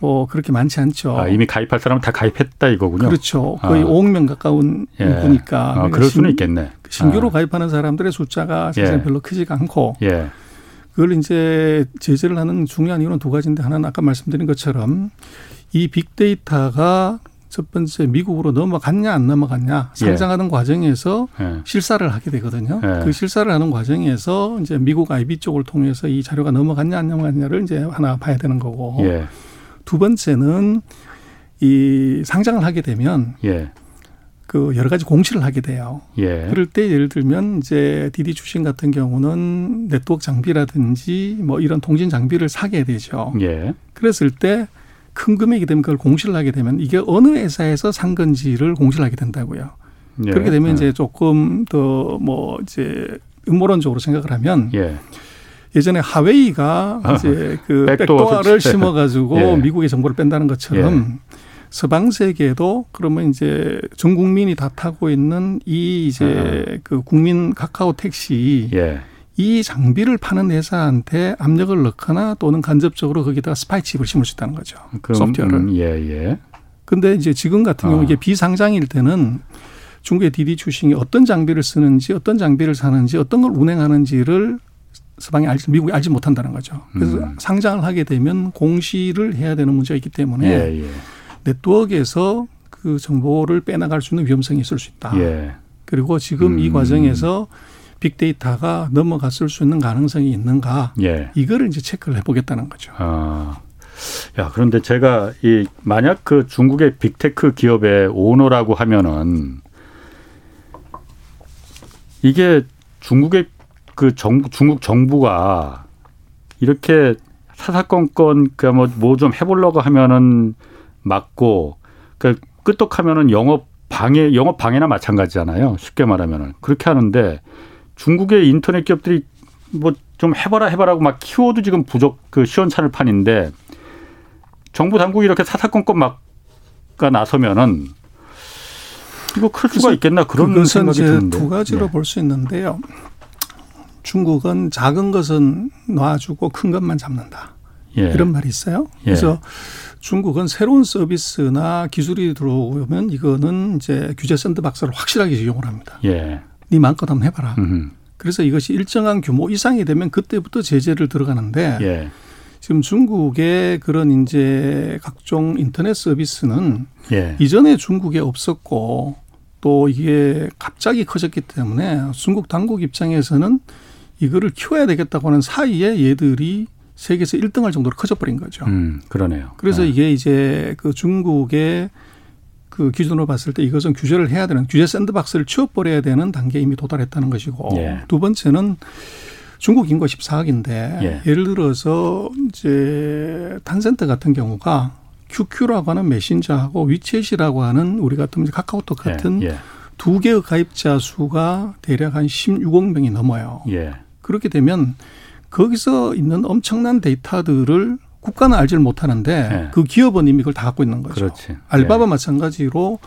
뭐 그렇게 많지 않죠. 아, 이미 가입할 사람은 다 가입했다 이거군요. 그렇죠. 거의 아. 오억 명 가까운 인구니까. 예. 아, 그럴 수는 있겠네. 신규로 아. 가입하는 사람들의 숫자가 사실 예. 별로 크지가 않고 예. 그걸 이제 제재를 하는 중요한 이유는 두 가지인데 하나는 아까 말씀드린 것처럼 이 빅데이터가 첫 번째 미국으로 넘어갔냐 안 넘어갔냐 상장하는 예. 과정에서 예. 실사를 하게 되거든요. 예. 그 실사를 하는 과정에서 이제 미국 아이비 쪽을 통해서 이 자료가 넘어갔냐 안 넘어갔냐를 이제 하나 봐야 되는 거고 예. 두 번째는 이 상장을 하게 되면 예. 그 여러 가지 공시를 하게 돼요. 예. 그럴 때 예를 들면 이제 디디 추싱 같은 경우는 네트워크 장비라든지 뭐 이런 통신 장비를 사게 되죠. 예. 그랬을 때 큰 금액이 되면 그걸 공시를 하게 되면 이게 어느 회사에서 산 건지를 공시를 하게 된다고요. 예. 그렇게 되면 예. 이제 조금 더 뭐 이제 음모론적으로 생각을 하면 예. 예전에 하웨이가 이제 그 백도어를 심어가지고 예. 미국의 정보를 뺀다는 것처럼. 예. 서방 세계에도 그러면 이제 전 국민이 다 타고 있는 이 이제 아. 그 국민 카카오 택시 예. 이 장비를 파는 회사한테 압력을 넣거나 또는 간접적으로 거기다가 스파이 칩을 심을 수 있다는 거죠. 그럼, 소프트웨어를. 음, 예, 예. 근데 이제 지금 같은 경우 아. 이게 비상장일 때는 중국의 디디 추싱이 어떤 장비를 쓰는지 어떤 장비를 사는지 어떤 걸 운행하는지를 서방이 알지, 미국이 알지 못한다는 거죠. 그래서 음. 상장을 하게 되면 공시를 해야 되는 문제가 있기 때문에 예, 예. 네트워크에서 그 정보를 빼나갈 수 있는 위험성이 있을 수 있다. 예. 그리고 지금 음. 이 과정에서 빅데이터가 넘어갔을 수 있는 가능성이 있는가. 예. 이거를 이제 체크를 해보겠다는 거죠. 아. 야, 그런데 제가 이 만약 그 중국의 빅테크 기업의 오너라고 하면은 이게 중국의 그 정, 중국 정부가 이렇게 사사건건 그 뭐 좀 해보려고 하면은 맞고 그러니까 끄떡하면은 영업 방해 영업 방해나 마찬가지잖아요. 쉽게 말하면은 그렇게 하는데 중국의 인터넷 기업들이 뭐 좀 해봐라 해봐라고 막 키워도 지금 부족 그 시원찮을 판인데 정부 당국이 이렇게 사사건건 막가 나서면은 이거 클 수가 있겠나 그런 생각이 드는데. 두 가지로 네. 볼 수 있는데요. 중국은 작은 것은 놔주고 큰 것만 잡는다. 예. 이런 말이 있어요. 그래서 예. 중국은 새로운 서비스나 기술이 들어오면 이거는 이제 규제 샌드박스를 확실하게 이용을 합니다. 예. 네 마음껏 한번 해봐라. 음흠. 그래서 이것이 일정한 규모 이상이 되면 그때부터 제재를 들어가는데 예. 지금 중국의 그런 이제 각종 인터넷 서비스는 예. 이전에 중국에 없었고 또 이게 갑자기 커졌기 때문에 중국 당국 입장에서는 이거를 키워야 되겠다고 하는 사이에 얘들이 세계에서 일 등 할 정도로 커져버린 거죠. 음, 그러네요. 그래서 네. 이게 이제 그 중국의 그 기준으로 봤을 때 이것은 규제를 해야 되는 규제 샌드박스를 치워버려야 되는 단계에 이미 도달했다는 것이고 예. 두 번째는 중국 인구가 십사억인데 예. 예를 들어서 이제 텐센트 같은 경우가 큐큐라고 하는 메신저하고 위챗이라고 하는 우리 같은 카카오톡 같은 예, 예. 두 개의 가입자 수가 대략 한 십육억 명이 넘어요. 예. 그렇게 되면 거기서 있는 엄청난 데이터들을 국가는 알지를 못하는데 예. 그 기업은 이미 그걸 다 갖고 있는 거죠. 그렇지. 알바바 예. 마찬가지로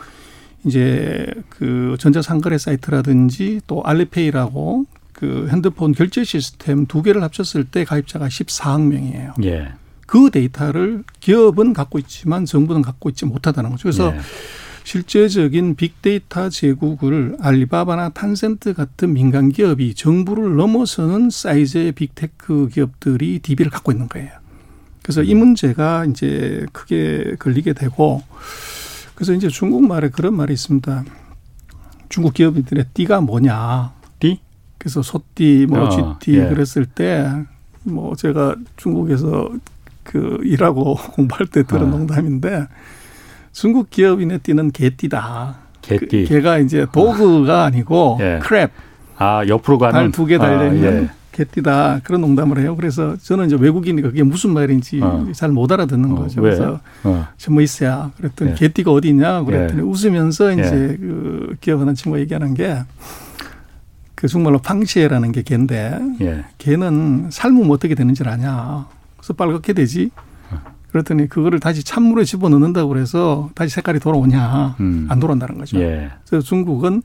이제 그 전자상거래 사이트라든지 또 알리페이라고 그 핸드폰 결제 시스템 두 개를 합쳤을 때 가입자가 십사억 명이에요. 예. 그 데이터를 기업은 갖고 있지만 정부는 갖고 있지 못하다는 거죠. 그래서 네. 실제적인 빅데이터 제국을 알리바바나 텐센트 같은 민간 기업이 정부를 넘어서는 사이즈의 빅테크 기업들이 디비를 갖고 있는 거예요. 그래서 이 문제가 이제 크게 걸리게 되고 그래서 이제 중국말에 그런 말이 있습니다. 중국 기업들의 띠가 뭐냐. 띠? 그래서 소띠, 뭐 어, 쥐띠 예. 그랬을 때 뭐 제가 중국에서 그 일하고 공부할 때 들은 아. 농담인데 중국 기업인의 띠는 개띠다. 개띠. 그 개가 이제 도그가 아. 아니고 예. 크랩. 아 옆으로 가는. 달 두 개 달려있는 아, 예. 개띠다. 그런 농담을 해요. 그래서 저는 이제 외국인이니까 그게 무슨 말인지 어. 잘 못 알아듣는 어, 거죠. 왜? 그래서 어. 저 뭐 있어야. 그랬더니 예. 개띠가 어디냐. 그랬더니 예. 웃으면서 이제 예. 그 기억하는 친구가 얘기하는 게 그 정말로 팡시에라는 게 개인데 예. 개는 삶으면 어떻게 되는지를 아냐. 그래서 빨갛게 되지. 그랬더니 그거를 다시 찬물에 집어넣는다고 해서 다시 색깔이 돌아오냐. 음. 안 돌아온다는 거죠. 예. 그래서 중국은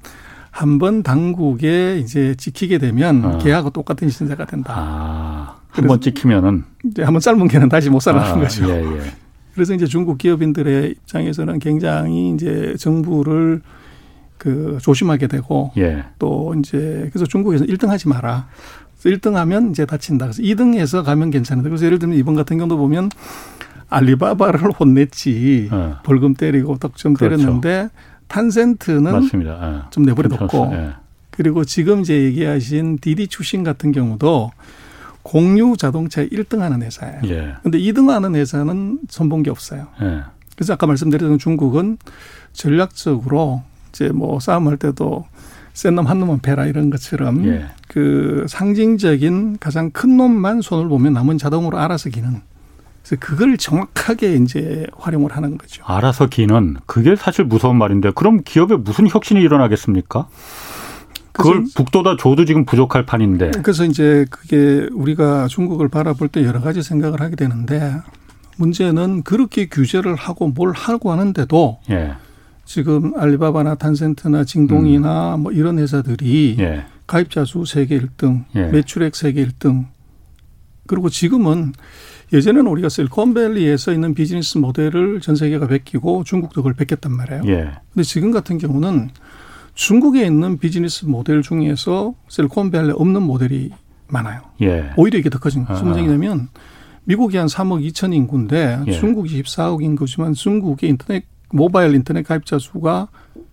한번 당국에 이제 찍히게 되면 어. 개하고 똑같은 신세가 된다. 아, 한번 찍히면은. 이제 한번 삶은 개는 다시 못 살아나는 아, 거죠. 예, 예. 그래서 이제 중국 기업인들의 입장에서는 굉장히 이제 정부를 그 조심하게 되고 예. 또 이제 그래서 중국에서 일 등 하지 마라. 일 등 하면 이제 다친다. 그래서 이 등에서 가면 괜찮은데. 그래서 예를 들면 이번 같은 경우도 보면 알리바바를 혼냈지. 어. 벌금 때리고 덕점 그렇죠. 때렸는데 텐센트는 맞습니다. 예. 좀 내버려뒀고. 예. 그리고 지금 이제 얘기하신 디디 추싱 같은 경우도 공유 자동차에 일 등 하는 회사예요. 예. 그런데 이 등 하는 회사는 손본 게 없어요. 예. 그래서 아까 말씀드렸던 중국은 전략적으로 이제 뭐 싸움할 때도 센 놈 한 놈은 패라 이런 것처럼 예. 그 상징적인 가장 큰 놈만 손을 보면 남은 자동으로 알아서 기는. 그래서 그걸 정확하게 이제 활용을 하는 거죠. 알아서 기는 그게 사실 무서운 말인데 그럼 기업에 무슨 혁신이 일어나겠습니까? 그걸 북돋아 줘도 지금 부족할 판인데. 그래서 이제 그게 우리가 중국을 바라볼 때 여러 가지 생각을 하게 되는데 문제는 그렇게 규제를 하고 뭘 하고 하는데도 예. 지금 알리바바나 텐센트나 징동이나 음. 뭐 이런 회사들이 예. 가입자 수 세계 일 등, 예. 매출액 세계 일 등. 그리고 지금은 예전에는 우리가 실리콘밸리에서 있는 비즈니스 모델을 전 세계가 베끼고 중국도 그걸 베꼈단 말이에요. 그런데 예. 지금 같은 경우는 중국에 있는 비즈니스 모델 중에서 실리콘밸리에 없는 모델이 많아요. 예. 오히려 이게 더 커진 거죠. 무슨 얘기냐면 미국이 한 삼억 이천 인구인데 예. 중국이 이십사억 인구지만 중국의 인터넷 모바일 인터넷 가입자 수가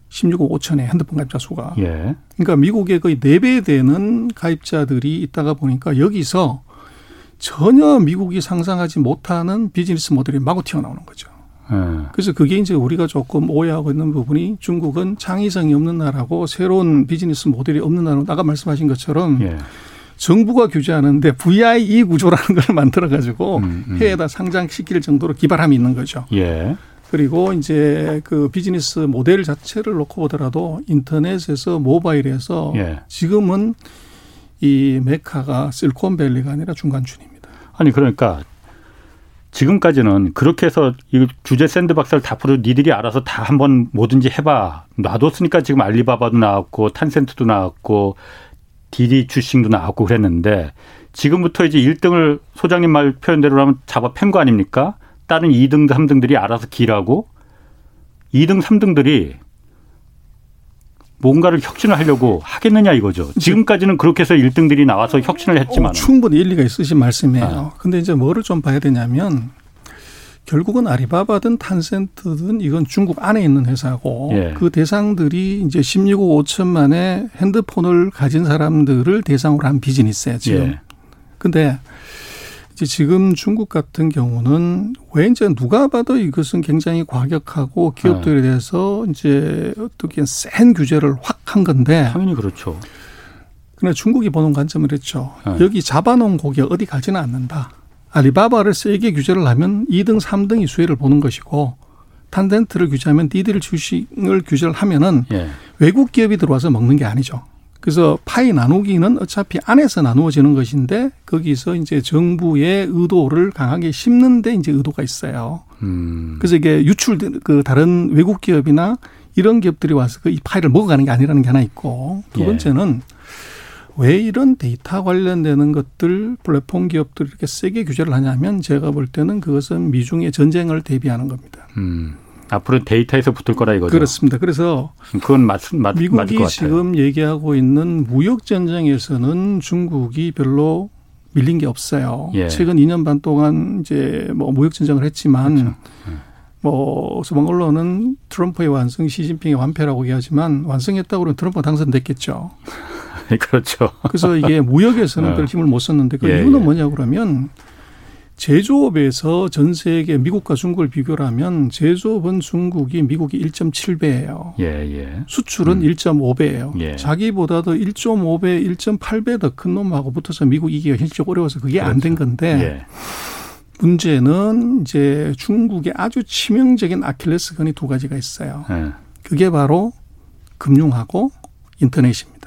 십육억 오천에 핸드폰 가입자 수가. 예. 그러니까 미국의 거의 네 배 되는 가입자들이 있다가 보니까 여기서 전혀 미국이 상상하지 못하는 비즈니스 모델이 마구 튀어나오는 거죠. 예. 그래서 그게 이제 우리가 조금 오해하고 있는 부분이 중국은 창의성이 없는 나라고 새로운 비즈니스 모델이 없는 나라고 아까 말씀하신 것처럼 예. 정부가 규제하는데 브이아이이 구조라는 걸 만들어가지고 음, 음. 해외에다 상장시킬 정도로 기발함이 있는 거죠. 예. 그리고 이제 그 비즈니스 모델 자체를 놓고 보더라도 인터넷에서 모바일에서 예. 지금은 이 메카가 실리콘밸리가 아니라 중간춘입니다. 아니 그러니까 지금까지는 그렇게 해서 이 규제 샌드박스를 다 풀어 니들이 알아서 다 한번 뭐든지 해봐. 놔뒀으니까 지금 알리바바도 나왔고 텐센트도 나왔고 디디 추싱도 나왔고 그랬는데 지금부터 이제 일 등을 소장님 말 표현대로라면 잡아 팬 거 아닙니까? 다른 이 등, 삼 등들이 알아서 길하고 이 등, 삼 등들이 뭔가를 혁신을 하려고 하겠느냐 이거죠. 지금까지는 그렇게 해서 일 등들이 나와서 혁신을 했지만. 어, 충분히 일리가 있으신 말씀이에요. 그런데 아. 이제 뭐를 좀 봐야 되냐면 결국은 알리바바든 텐센트든 이건 중국 안에 있는 회사고 예. 그 대상들이 이제 십육억 오천만의 핸드폰을 가진 사람들을 대상으로 한 비즈니스예요 지금. 그런데 예. 이제 지금 중국 같은 경우는 왜 이제 누가 봐도 이것은 굉장히 과격하고 기업들에 대해서 이제 어떻게 센 규제를 확 한 건데. 당연히 그렇죠. 그런데 중국이 보는 관점은 그랬죠. 예. 여기 잡아놓은 고기가 어디 가지는 않는다. 알리바바를 세게 규제를 하면 이 등, 삼 등이 수혜를 보는 것이고 텐센트를 규제하면 디디를 주식을 규제를 하면은 예. 외국 기업이 들어와서 먹는 게 아니죠. 그래서 파이 나누기는 어차피 안에서 나누어지는 것인데 거기서 이제 정부의 의도를 강하게 심는데 이제 의도가 있어요. 음. 그래서 이게 유출 그 다른 외국 기업이나 이런 기업들이 와서 그 이 파이를 먹어가는 게 아니라는 게 하나 있고 두 번째는. 예. 왜 이런 데이터 관련되는 것들 플랫폼 기업들이 이렇게 세게 규제를 하냐면 제가 볼 때는 그것은 미중의 전쟁을 대비하는 겁니다. 음, 앞으로 데이터에서 붙을 거라 이거죠. 그렇습니다. 그래서 그건 맞, 맞, 미국이 맞을 것 같아요. 지금 얘기하고 있는 무역전쟁에서는 중국이 별로 밀린 게 없어요. 예. 최근 이 년 반 동안 이제 뭐 무역전쟁을 했지만 그렇죠. 음. 뭐 서방 언론은 트럼프의 완성, 시진핑의 완패라고 얘기하지만 완성했다고 그러면 트럼프가 당선됐겠죠. 그렇죠. 그래서 이게 무역에서는 별 힘을 못 썼는데 그 예, 이유는 예. 뭐냐 그러면 제조업에서 전 세계 미국과 중국을 비교를 하면 제조업은 중국이 미국이 일 점 칠 배예요. 예, 예. 수출은 음. 일 점 오 배예요. 예. 자기보다도 일 점 오 배, 일 점 팔 배 더 큰 놈하고 붙어서 미국 이기가 현실적으로 어려워서 그게 그렇죠. 안 된 건데 예. 문제는 이제 중국의 아주 치명적인 아킬레스건이 두 가지가 있어요. 예. 그게 바로 금융하고 인터넷입니다.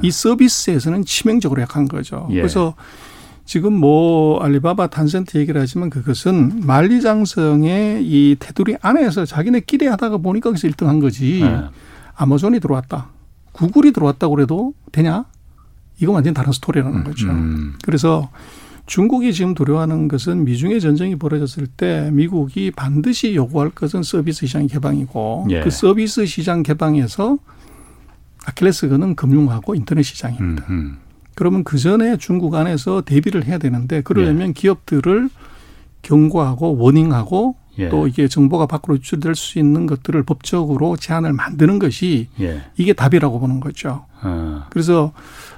이 서비스에서는 치명적으로 약한 거죠. 예. 그래서 지금 뭐 알리바바 텐센트 얘기를 하지만 그것은 만리장성의 이 테두리 안에서 자기네끼리 하다가 보니까 거기서 일 등 한 거지. 예. 아마존이 들어왔다. 구글이 들어왔다고 해도 되냐? 이거 완전히 다른 스토리라는 거죠. 음. 그래서 중국이 지금 두려워하는 것은 미중의 전쟁이 벌어졌을 때 미국이 반드시 요구할 것은 서비스 시장 개방이고 예. 그 서비스 시장 개방에서 아킬레스건은 금융하고 인터넷 시장입니다. 음, 음. 그러면 그전에 중국 안에서 대비를 해야 되는데 그러려면 예. 기업들을 경고하고 워닝하고 예. 또 이게 정보가 밖으로 유출될 수 있는 것들을 법적으로 제한을 만드는 것이 예. 이게 답이라고 보는 거죠. 아. 그래서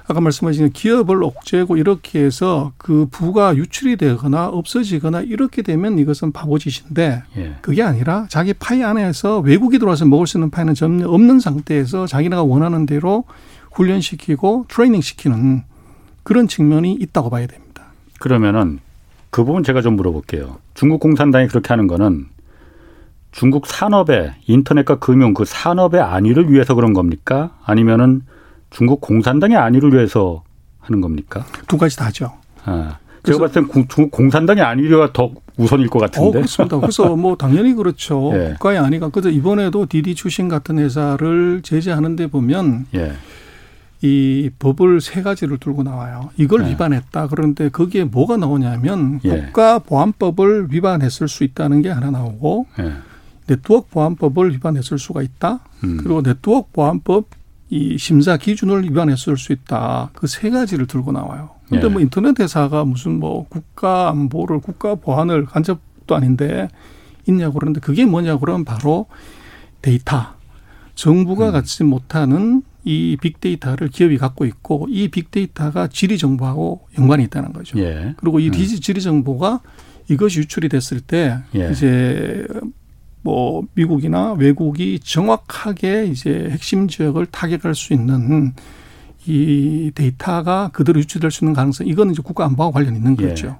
아까 말씀하신 기업을 옥죄고 이렇게 해서 그 부가 유출이 되거나 없어지거나 이렇게 되면 이것은 바보짓인데 예. 그게 아니라 자기 파이 안에서 외국이 들어와서 먹을 수 있는 파이는 전혀 없는 상태에서 자기네가 원하는 대로 훈련시키고 트레이닝시키는 그런 측면이 있다고 봐야 됩니다. 그러면은 그 부분 제가 좀 물어볼게요. 중국 공산당이 그렇게 하는 거는 중국 산업의 인터넷과 금융 그 산업의 안위를 위해서 그런 겁니까? 아니면은 중국 공산당의 안위를 위해서 하는 겁니까? 두 가지 다죠. 아, 제가 봤을 땐 중국 공산당의 안위가 더 우선일 것 같은데. 어, 그렇습니다. 그래서 뭐 당연히 그렇죠. 예. 국가의 안위가. 그래서 이번에도 디디 추싱 같은 회사를 제재하는 데 보면 예. 이 법을 세 가지를 들고 나와요. 이걸 네. 위반했다. 그런데 거기에 뭐가 나오냐면 예. 국가보안법을 위반했을 수 있다는 게 하나 나오고 예. 네트워크 보안법을 위반했을 수가 있다. 음. 그리고 네트워크 보안법 이 심사 기준을 위반했을 수 있다. 그 세 가지를 들고 나와요. 그런데 예. 뭐 인터넷 회사가 무슨 뭐 국가 안보를 국가 보안을 간접도 아닌데 있냐고 그러는데 그게 뭐냐고 그러면 바로 데이터. 정부가 음. 갖지 못하는 이 빅데이터를 기업이 갖고 있고 이 빅데이터가 지리정보하고 연관이 있다는 거죠. 예. 그리고 이 지리정보가 이것이 유출이 됐을 때 예. 이제 뭐 미국이나 외국이 정확하게 이제 핵심 지역을 타격할 수 있는 이 데이터가 그대로 유출될 수 있는 가능성. 이거는 이제 국가안보와 관련이 있는 거죠. 예.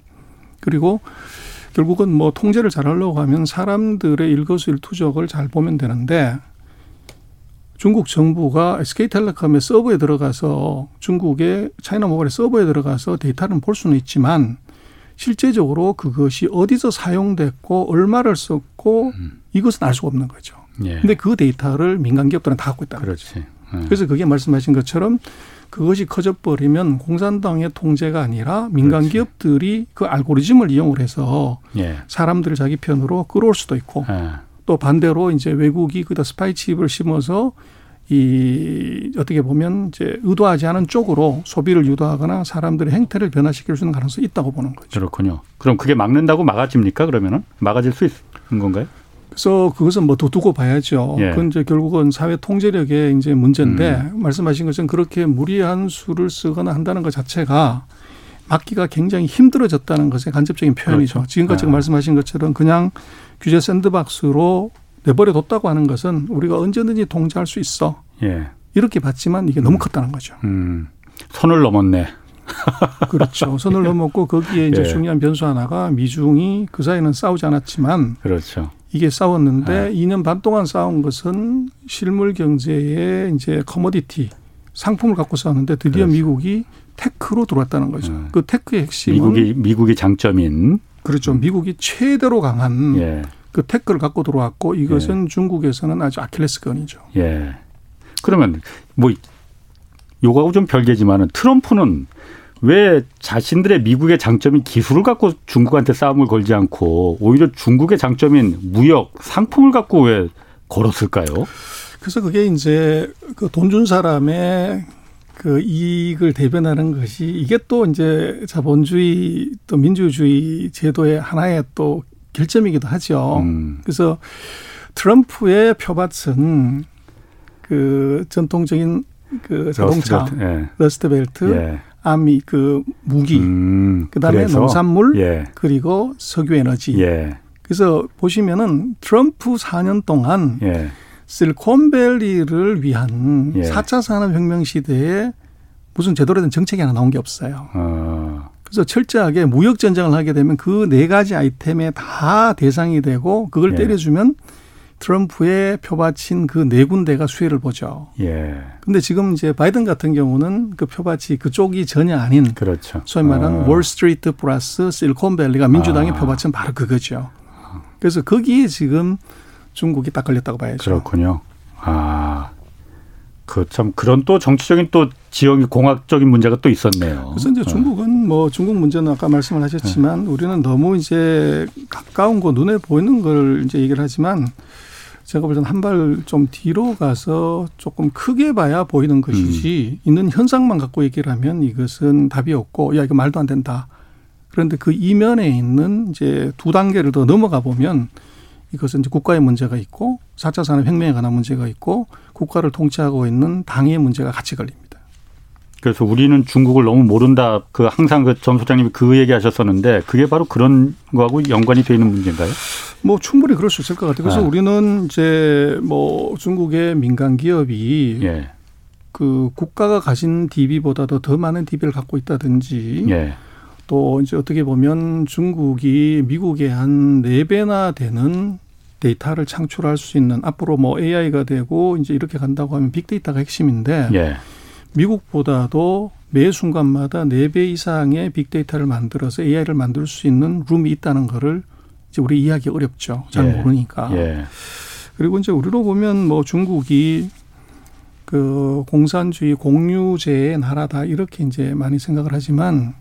그리고 결국은 뭐 통제를 잘하려고 하면 사람들의 일거수일투족을 잘 보면 되는데 중국 정부가 에스케이텔레콤의 서버에 들어가서 중국의 차이나 모바일의 서버에 들어가서 데이터는 볼 수는 있지만 실제적으로 그것이 어디서 사용됐고 얼마를 썼고 음. 이것은 알 수가 없는 거죠. 그런데 예. 그 데이터를 민간 기업들은 다 갖고 있다는 그렇지. 거죠. 예. 그래서 그게 말씀하신 것처럼 그것이 커져버리면 공산당의 통제가 아니라 민간 그렇지. 기업들이 그 알고리즘을 이용을 해서 예. 사람들을 자기 편으로 끌어올 수도 있고 예. 또 반대로 이제 외국이 그다 스파이 칩을 심어서 이 어떻게 보면 이제 의도하지 않은 쪽으로 소비를 유도하거나 사람들의 행태를 변화시킬 수 있는 가능성이 있다고 보는 거죠. 그렇군요. 그럼 그게 막는다고 막아집니까? 그러면은 막아질 수 있는 건가요? 그래서 그것은 뭐 더 두고 봐야죠. 예. 그건 이제 결국은 사회 통제력의 이제 문제인데 음. 말씀하신 것처럼 그렇게 무리한 수를 쓰거나 한다는 것 자체가 막기가 굉장히 힘들어졌다는 것의 간접적인 표현이죠. 그렇죠. 지금까지 아. 말씀하신 것처럼 그냥 규제 샌드박스로 내버려뒀다고 하는 것은 우리가 언제든지 통제할 수 있어. 예. 이렇게 봤지만 이게 너무 음. 컸다는 거죠. 음. 선을 넘었네. 그렇죠. 선을 넘었고 거기에 이제 예. 중요한 변수 하나가 미중이 그 사이는 싸우지 않았지만 그렇죠. 이게 싸웠는데 아. 이 년 반 동안 싸운 것은 실물 경제의 이제 커머디티 상품을 갖고 싸웠는데 드디어 그렇죠. 미국이 테크로 들어왔다는 거죠. 음. 그 테크의 핵심은 미국이 미국이 장점인 그렇죠. 음. 미국이 최대로 강한. 예. 그 테크를 갖고 들어왔고 이것은 예. 중국에서는 아주 아킬레스건이죠. 예. 그러면 뭐 요거하고 좀 별개지만은 트럼프는 왜 자신들의 미국의 장점인 기술을 갖고 중국한테 싸움을 걸지 않고 오히려 중국의 장점인 무역 상품을 갖고 왜 걸었을까요? 그래서 그게 이제 그 돈 준 사람의 그 이익을 대변하는 것이 이게 또 이제 자본주의 또 민주주의 제도의 하나의 또 결점이기도 하죠. 음. 그래서 트럼프의 표밭은 그 전통적인 그 자동차, 러스트벨트, 러스트벨트 예. 아미 그 무기, 음. 그다음에 그래서? 농산물, 예. 그리고 석유 에너지. 예. 그래서 보시면은 트럼프 사 년 동안 예. 실리콘밸리를 위한 예. 사 차 산업혁명 시대에 무슨 제대로 된 정책이 하나 나온 게 없어요. 어. 그래서 철저하게 무역 전쟁을 하게 되면 그 네 가지 아이템에 다 대상이 되고 그걸 예. 때려주면 트럼프의 표밭인 그 네 군데가 수혜를 보죠. 예. 근데 지금 이제 바이든 같은 경우는 그 표밭이 그쪽이 전혀 아닌 그렇죠. 소위 말하는 어. 월스트리트 플러스 실리콘밸리가 민주당의 아. 표밭은 바로 그거죠. 그래서 거기에 지금 중국이 딱 걸렸다고 봐야죠. 그렇군요. 아. 그 참 그런 또 정치적인 또 지역이 공학적인 문제가 또 있었네요. 그래서 이제 중국은 뭐 중국 문제는 아까 말씀을 하셨지만 네. 우리는 너무 이제 가까운 거 눈에 보이는 걸 이제 얘기를 하지만 제가 볼 때는 한 발 좀 뒤로 가서 조금 크게 봐야 보이는 것이지 음. 있는 현상만 갖고 얘기를 하면 이것은 답이 없고 야 이거 말도 안 된다. 그런데 그 이면에 있는 이제 두 단계를 더 넘어가 보면 이것은 이제 국가의 문제가 있고 사 차 산업혁명에 관한 문제가 있고 국가를 통치하고 있는 당의 문제가 같이 걸립니다. 그래서 우리는 중국을 너무 모른다. 그 항상 그 전 소장님이 그 얘기하셨었는데 그게 바로 그런 거하고 연관이 되어 있는 문제인가요? 뭐 충분히 그럴 수 있을 것 같아요. 그래서 아. 우리는 이제 뭐 중국의 민간 기업이 예. 그 국가가 가진 디비보다도 더 많은 디비를 갖고 있다든지. 예. 또 이제 어떻게 보면 중국이 미국의 한 네 배나 되는 데이터를 창출할 수 있는 앞으로 뭐 에이아이가 되고 이제 이렇게 간다고 하면 빅데이터가 핵심인데 예. 미국보다도 매 순간마다 네 배 이상의 빅데이터를 만들어서 에이아이를 만들 수 있는 룸이 있다는 거를 이제 우리 이해하기 어렵죠. 잘 예. 모르니까. 예. 그리고 이제 우리로 보면 뭐 중국이 그 공산주의 공유제의 나라다 이렇게 이제 많이 생각을 하지만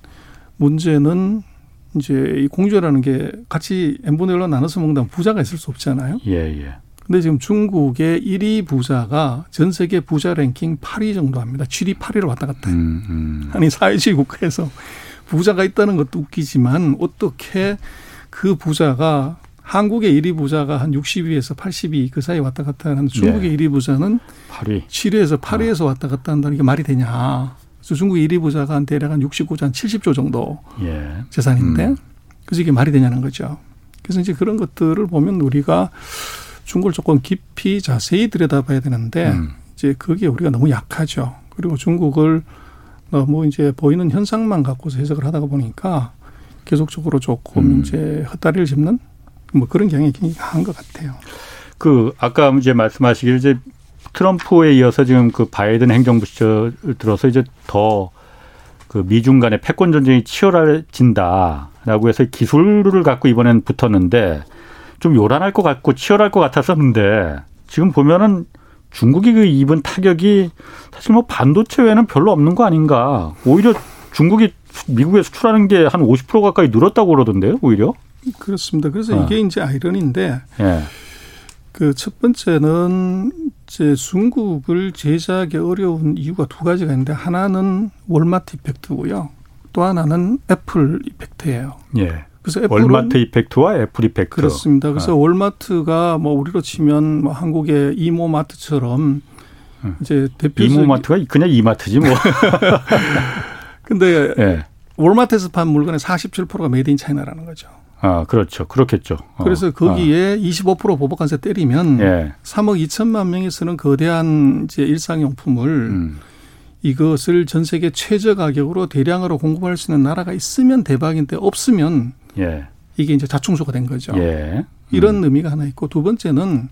문제는 이제 이 공주라는 게 같이 엠분의 일로 나눠서 먹는다면 부자가 있을 수 없잖아요. 예, 예. 근데 지금 중국의 일 위 부자가 전 세계 부자 랭킹 팔 위 정도 합니다. 칠 위, 팔 위를 왔다 갔다 해요. 음, 음. 아니, 사회주의 국가에서 부자가 있다는 것도 웃기지만 어떻게 그 부자가 한국의 일 위 부자가 한 육십 위에서 팔십 위 그 사이 왔다 갔다 하는 중국의 예. 일 위 부자는 팔 위. 칠 위에서 팔 위에서 어. 왔다 갔다 한다는 게 말이 되냐. 중국 일 위 부자가 한 대략 한 육십구 조, 한 칠십 조 정도 예. 재산인데 음. 그래서 이게 말이 되냐는 거죠. 그래서 이제 그런 것들을 보면 우리가 중국을 조금 깊이 자세히 들여다봐야 되는데 음. 이제 그게 우리가 너무 약하죠. 그리고 중국을 너무 이제 보이는 현상만 갖고서 해석을 하다가 보니까 계속적으로 조금 음. 이제 헛다리를 짚는 뭐 그런 경향이 강한 것 같아요. 그 아까 이제 말씀하시길 이제. 트럼프에 이어서 지금 그 바이든 행정부 시절 들어서 이제 더 그 미중 간의 패권 전쟁이 치열해진다라고 해서 기술을 갖고 이번엔 붙었는데 좀 요란할 것 같고 치열할 것 같았었는데 지금 보면은 중국이 그 입은 타격이 사실 뭐 반도체 외에는 별로 없는 거 아닌가. 오히려 중국이 미국에 수출하는 게 한 오십 퍼센트 가까이 늘었다고 그러던데요, 오히려? 그렇습니다. 그래서 어. 이게 이제 아이러니인데, 예. 그 첫 번째는 이제 중국을 제재하기 어려운 이유가 두 가지가 있는데, 하나는 월마트 이펙트고요. 또 하나는 애플 이펙트예요. 예. 그래서 월마트 이펙트와 애플 이펙트. 그렇습니다. 그래서 아. 월마트가 뭐 우리로 치면 뭐 한국의 이모마트처럼 이제 대표적인 이모마트가 그냥 이마트지 뭐. 근데 예. 월마트에서 판 물건의 사십칠 퍼센트가 메이드 인 차이나라는 거죠. 아, 그렇죠. 그렇겠죠. 어. 그래서 거기에 어. 이십오 퍼센트 보복관세 때리면 예. 삼억 이천만 명이 쓰는 거대한 이제 일상용품을 음. 이것을 전 세계 최저 가격으로 대량으로 공급할 수 있는 나라가 있으면 대박인데 없으면 예. 이게 이제 자충수가 된 거죠. 예. 음. 이런 의미가 하나 있고, 두 번째는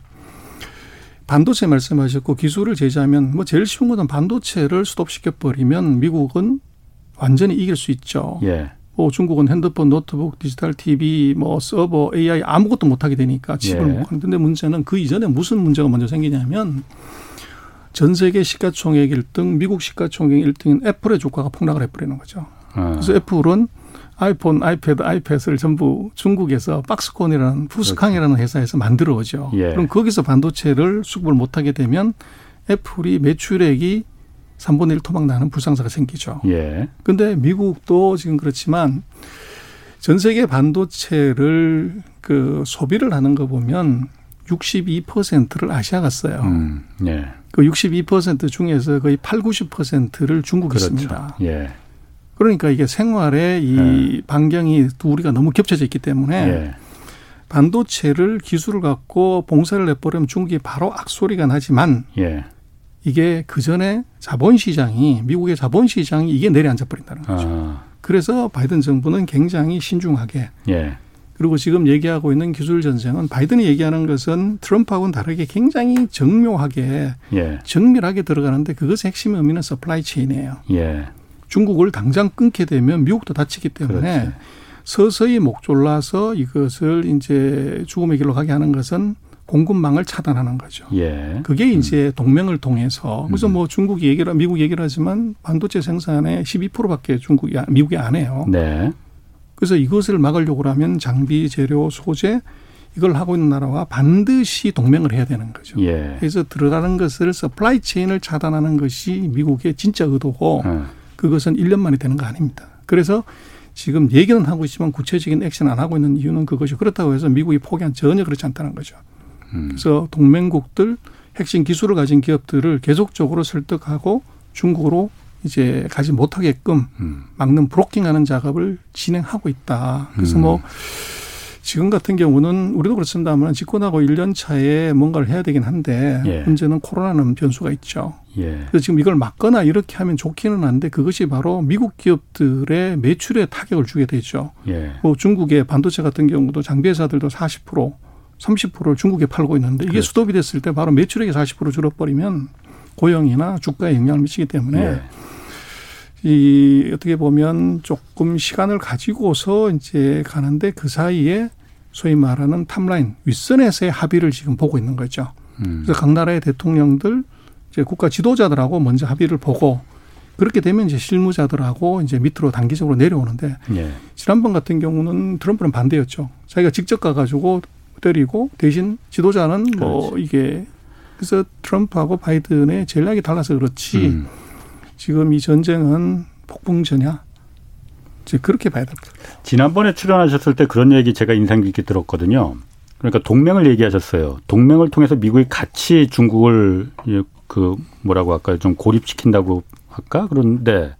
반도체 말씀하셨고 기술을 제재하면 뭐 제일 쉬운 것은 반도체를 스톱시켜버리면 미국은 완전히 이길 수 있죠. 예. 뭐 중국은 핸드폰, 노트북, 디지털 티비, 뭐 서버, 에이아이 아무것도 못하게 되니까 칩을 예. 못 하는데, 근데 문제는 그 이전에 무슨 문제가 먼저 생기냐면 전 세계 시가총액 일 등, 미국 시가총액 일 등인 애플의 주가가 폭락을 해버리는 거죠. 아. 그래서 애플은 아이폰, 아이패드, 아이패드를 전부 중국에서 박스콘이라는 푸스캉이라는 회사에서 만들어오죠. 예. 그럼 거기서 반도체를 수급을 못하게 되면 애플이 매출액이 삼분의 일 토막 나는 불상사가 생기죠. 그런데 예. 미국도 지금 그렇지만 전 세계 반도체를 그 소비를 하는 거 보면 육십이 퍼센트를 아시아가 써요. 음, 예. 그 육십이 퍼센트 중에서 거의 팔, 구십 퍼센트를 중국이 씁니다. 그렇죠. 예. 그러니까 이게 생활의 이 예. 반경이 우리가 너무 겹쳐져 있기 때문에 예. 반도체를 기술을 갖고 봉쇄를 해버리면 중국이 바로 악소리가 나지만 예. 이게 그전에 자본시장이 미국의 자본시장이 이게 내려앉아 버린다는 거죠. 아. 그래서 바이든 정부는 굉장히 신중하게 예. 그리고 지금 얘기하고 있는 기술전쟁은 바이든이 얘기하는 것은 트럼프하고는 다르게 굉장히 정묘하게 예. 정밀하게 들어가는데 그것의 핵심 의미는 서플라이 체인이에요. 예. 중국을 당장 끊게 되면 미국도 다치기 때문에 그렇지. 서서히 목 졸라서 이것을 이제 죽음의 길로 가게 하는 것은 공급망을 차단하는 거죠. 예. 그게 이제 음. 동맹을 통해서. 그래서 뭐 중국이 얘기를, 미국 얘기를 하지만 반도체 생산의 십이 퍼센트밖에 중국이, 미국이 안 해요. 네. 그래서 이것을 막으려고 하면 장비, 재료, 소재 이걸 하고 있는 나라와 반드시 동맹을 해야 되는 거죠. 예. 그래서 들어가는 것을 서플라이 체인을 차단하는 것이 미국의 진짜 의도고 음. 그것은 일 년 만에 되는 거 아닙니다. 그래서 지금 얘기는 하고 있지만 구체적인 액션 안 하고 있는 이유는 그것이 그렇다고 해서 미국이 포기한 전혀 그렇지 않다는 거죠. 그래서 동맹국들, 핵심 기술을 가진 기업들을 계속적으로 설득하고 중국으로 이제 가지 못하게끔 막는 브로킹하는 작업을 진행하고 있다. 그래서 뭐 지금 같은 경우는 우리도 그렇습니다만 집권하고 일 년 차에 뭔가를 해야 되긴 한데 예. 문제는 코로나는 변수가 있죠. 예. 그래서 지금 이걸 막거나 이렇게 하면 좋기는 한데 그것이 바로 미국 기업들의 매출에 타격을 주게 되죠. 예. 뭐 중국의 반도체 같은 경우도 장비 회사들도 사십 퍼센트 삼십 퍼센트를 중국에 팔고 있는데 이게 그렇죠. 스톱이 됐을 때 바로 매출액이 사십 퍼센트 줄어버리면 고용이나 주가에 영향을 미치기 때문에 예. 이 어떻게 보면 조금 시간을 가지고서 이제 가는데 그 사이에 소위 말하는 탑라인 윗선에서의 합의를 지금 보고 있는 거죠. 음. 그래서 각 나라의 대통령들 이제 국가 지도자들하고 먼저 합의를 보고 그렇게 되면 이제 실무자들하고 이제 밑으로 단기적으로 내려오는데 예. 지난번 같은 경우는 트럼프는 반대였죠. 자기가 직접 가가지고 때리고 대신 지도자는 그렇지. 뭐 이게 그래서 트럼프하고 바이든의 전략이 달라서 그렇지 음. 지금 이 전쟁은 폭풍전야 이제 그렇게 봐야 됩니다. 지난번에 출연하셨을 때 그런 얘기 제가 인상 깊게 들었거든요. 그러니까 동맹을 얘기하셨어요. 동맹을 통해서 미국이 같이 중국을 그 뭐라고 할까요? 좀 고립시킨다고 할까? 그런데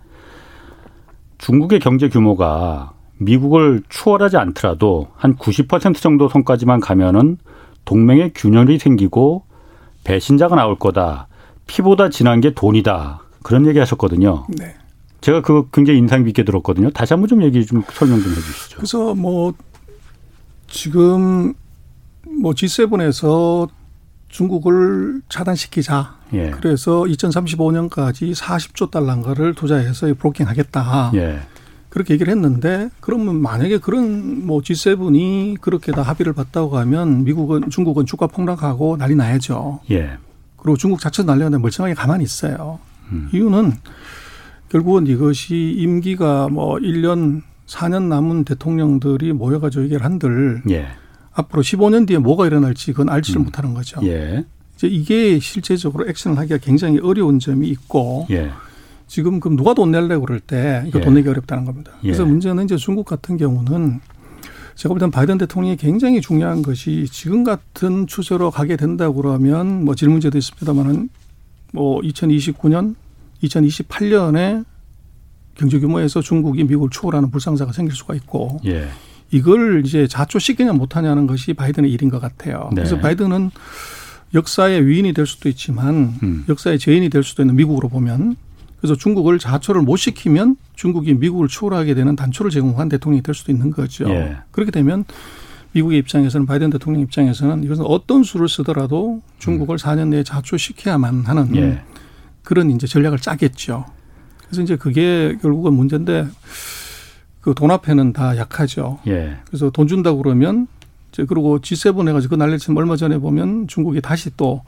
중국의 경제 규모가 미국을 추월하지 않더라도 한 구십 퍼센트 정도 선까지만 가면은 동맹의 균열이 생기고 배신자가 나올 거다. 피보다 진한 게 돈이다. 그런 얘기 하셨거든요. 네. 제가 그거 굉장히 인상 깊게 들었거든요. 다시 한번 좀 얘기 좀 설명 좀 해 주시죠. 그래서 뭐 지금 뭐 지세븐에서 중국을 차단시키자 예. 그래서 이천삼십오 년까지 사십조 달러인가를 투자해서 브로킹하겠다. 예. 그렇게 얘기를 했는데, 그러면 만약에 그런 뭐 지 세븐이 그렇게 다 합의를 봤다고 하면 미국은, 중국은 주가 폭락하고 난리 나야죠. 예. 그리고 중국 자체도 난리가 나는데 멀쩡하게 가만히 있어요. 음. 이유는 결국은 이것이 임기가 뭐 일 년, 사 년 남은 대통령들이 모여가지고 얘기를 한들 예. 앞으로 십오 년 뒤에 뭐가 일어날지 그건 알지를 음. 못하는 거죠. 예. 이제 이게 실제적으로 액션을 하기가 굉장히 어려운 점이 있고 예. 지금 그럼 누가 돈 내려고 그럴 때 이거 예. 돈 내기 어렵다는 겁니다. 그래서 예. 문제는 이제 중국 같은 경우는 제가 볼 때는 바이든 대통령이 굉장히 중요한 것이 지금 같은 추세로 가게 된다고 그러면 뭐 질문제도 있습니다만은 뭐 이천이십구 년, 이천이십팔 년에 경제 규모에서 중국이 미국을 추월하는 불상사가 생길 수가 있고 예. 이걸 이제 자초시키냐 못하냐는 것이 바이든의 일인 것 같아요. 네. 그래서 바이든은 역사의 위인이 될 수도 있지만 음. 역사의 죄인이 될 수도 있는 미국으로 보면 그래서 중국을 자초를 못 시키면 중국이 미국을 추월하게 되는 단초를 제공한 대통령이 될 수도 있는 거죠. 예. 그렇게 되면 미국의 입장에서는 바이든 대통령 입장에서는 이것은 어떤 수를 쓰더라도 중국을 음. 사 년 내에 자초시켜야만 하는 예. 그런 이제 전략을 짜겠죠. 그래서 이제 그게 결국은 문제인데 그 돈 앞에는 다 약하죠. 예. 그래서 돈 준다고 그러면 이제 그리고 지 세븐 해가지고 그 난리 치면 얼마 전에 보면 중국이 다시 또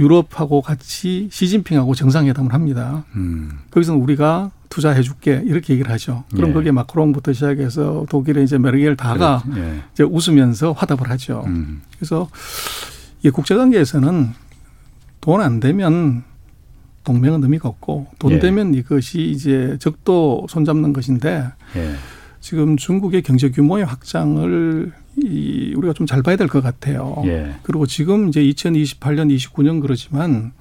유럽하고 같이 시진핑하고 정상회담을 합니다. 음. 거기서는 우리가 투자해 줄게 이렇게 얘기를 하죠. 그럼 예. 거기에 마크롱부터 시작해서 독일의 이제 메르겔 다가 예. 이제 웃으면서 화답을 하죠. 음. 그래서 이 국제관계에서는 돈 안 되면 동맹은 의미가 없고 돈 예. 되면 이것이 이제 적도 손잡는 것인데 예. 지금 중국의 경제 규모의 확장을 이 우리가 좀 잘 봐야 될 것 같아요. 예. 그리고 지금 이제 이천이십팔 년, 이십구 년 그러지만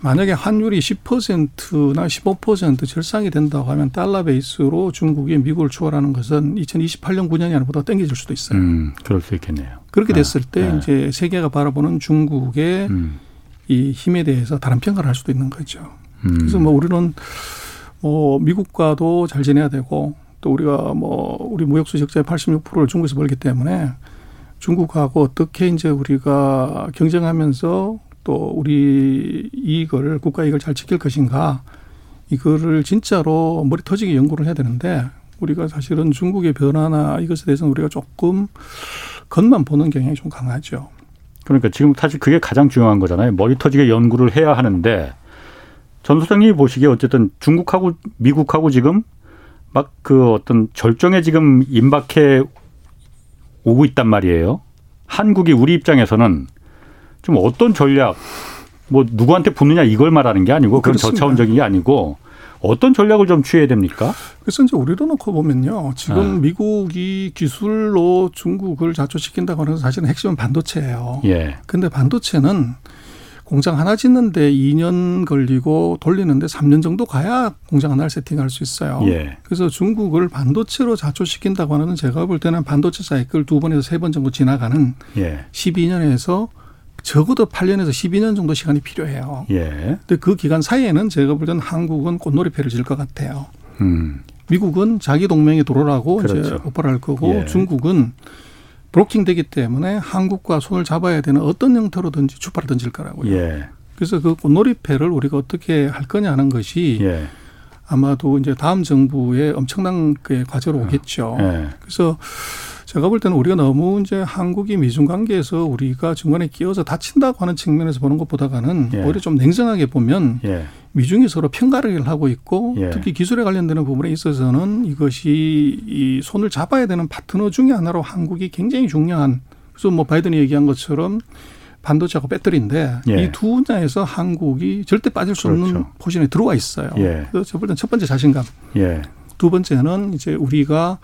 만약에 환율이 십 퍼센트나 십오 퍼센트 절상이 된다고 하면 달러 베이스로 중국이 미국을 추월하는 것은 이천이십팔 년, 구 년이 아니보다 땡겨질 수도 있어요. 음, 그럴 수 있겠네요. 그렇게 됐을 때 아, 예. 이제 세계가 바라보는 중국의 음. 이 힘에 대해서 다른 평가를 할 수도 있는 거죠. 음. 그래서 뭐 우리는 뭐 미국과도 잘 지내야 되고 또 우리가 뭐 우리 무역수지적자의 팔십육 퍼센트를 중국에서 벌기 때문에 중국하고 어떻게 이제 우리가 경쟁하면서 또 우리 이익을 국가 이익을 잘 지킬 것인가 이거를 진짜로 머리 터지게 연구를 해야 되는데 우리가 사실은 중국의 변화나 이것에 대해서는 우리가 조금 겉만 보는 경향이 좀 강하죠. 그러니까 지금 사실 그게 가장 중요한 거잖아요. 머리 터지게 연구를 해야 하는데 전 소장님이 보시기에 어쨌든 중국하고 미국하고 지금 막 그 어떤 절정에 지금 임박해 오고 있단 말이에요. 한국이 우리 입장에서는 좀 어떤 전략, 뭐 누구한테 붙느냐 이걸 말하는 게 아니고 그런 그렇습니다. 저차원적인 게 아니고 어떤 전략을 좀 취해야 됩니까? 그래서 이제 우리로 놓고 보면요. 지금 아. 미국이 기술로 중국을 자초시킨다고 하는 사실은 핵심은 반도체예요. 예. 근데 반도체는 공장 하나 짓는데 이 년 걸리고 돌리는데 삼 년 정도 가야 공장 하나를 세팅할 수 있어요. 예. 그래서 중국을 반도체로 자초시킨다고 하는 제가 볼 때는 반도체 사이클 두 번에서 세 번 정도 지나가는 예. 십이 년에서 적어도 팔 년에서 십이 년 정도 시간이 필요해요. 예. 근데 그 기간 사이에는 제가 볼 때는 한국은 꽃놀이패를 질 것 같아요. 음. 미국은 자기 동맹이 들어오라고 그렇죠. 이제 오퍼를 할 거고 예. 중국은 브로킹 되기 때문에 한국과 손을 잡아야 되는 어떤 형태로든지 주파를 던질 거라고요. 예. 그래서 그 꽃놀이패를 우리가 어떻게 할 거냐 하는 것이 예. 아마도 이제 다음 정부의 엄청난 그 과제로 오겠죠. 예. 그래서 제가 볼 때는 우리가 너무 이제 한국이 미중 관계에서 우리가 중간에 끼어서 다친다고 하는 측면에서 보는 것보다는 예. 오히려 좀 냉정하게 보면 예. 미중이 서로 편가르기를 하고 있고 예. 특히 기술에 관련되는 부분에 있어서는 이것이 이 손을 잡아야 되는 파트너 중에 하나로 한국이 굉장히 중요한 그래서 뭐 바이든이 얘기한 것처럼 반도체하고 배터리인데 예. 이 두 분야에서 한국이 절대 빠질 수 그렇죠. 없는 포지션에 들어와 있어요. 예. 그래서 제가 볼 때는 첫 번째 자신감. 예. 두 번째는 이제 우리가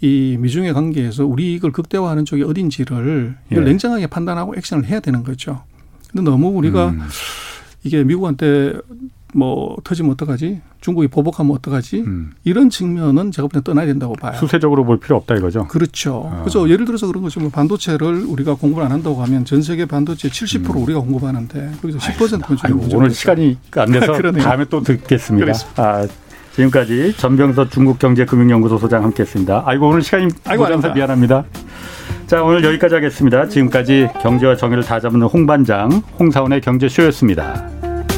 이 미중의 관계에서 우리 이익을 극대화하는 쪽이 어딘지를 예. 이걸 냉정하게 판단하고 액션을 해야 되는 거죠. 근데 너무 우리가 음. 이게 미국한테 뭐 터지면 어떡하지? 중국이 보복하면 어떡하지? 음. 이런 측면은 제가 볼 때 떠나야 된다고 봐요. 수세적으로 볼 필요 없다 이거죠? 그렇죠. 아. 그래서 예를 들어서 그런 거죠. 반도체를 우리가 공급을 안 한다고 하면 전 세계 반도체 칠십 퍼센트 음. 우리가 공급하는데 거기서 십 퍼센트만 주는 거죠. 오늘 시간이 안 돼서 다음에 또 듣겠습니다. 아, 지금까지 전병서 중국경제금융연구소 소장 함께했습니다. 아이고 오늘 시간이 모자라서 미안합니다. 자 오늘 여기까지 하겠습니다. 지금까지 경제와 정의를 다잡는 홍반장 홍사원의 경제쇼였습니다.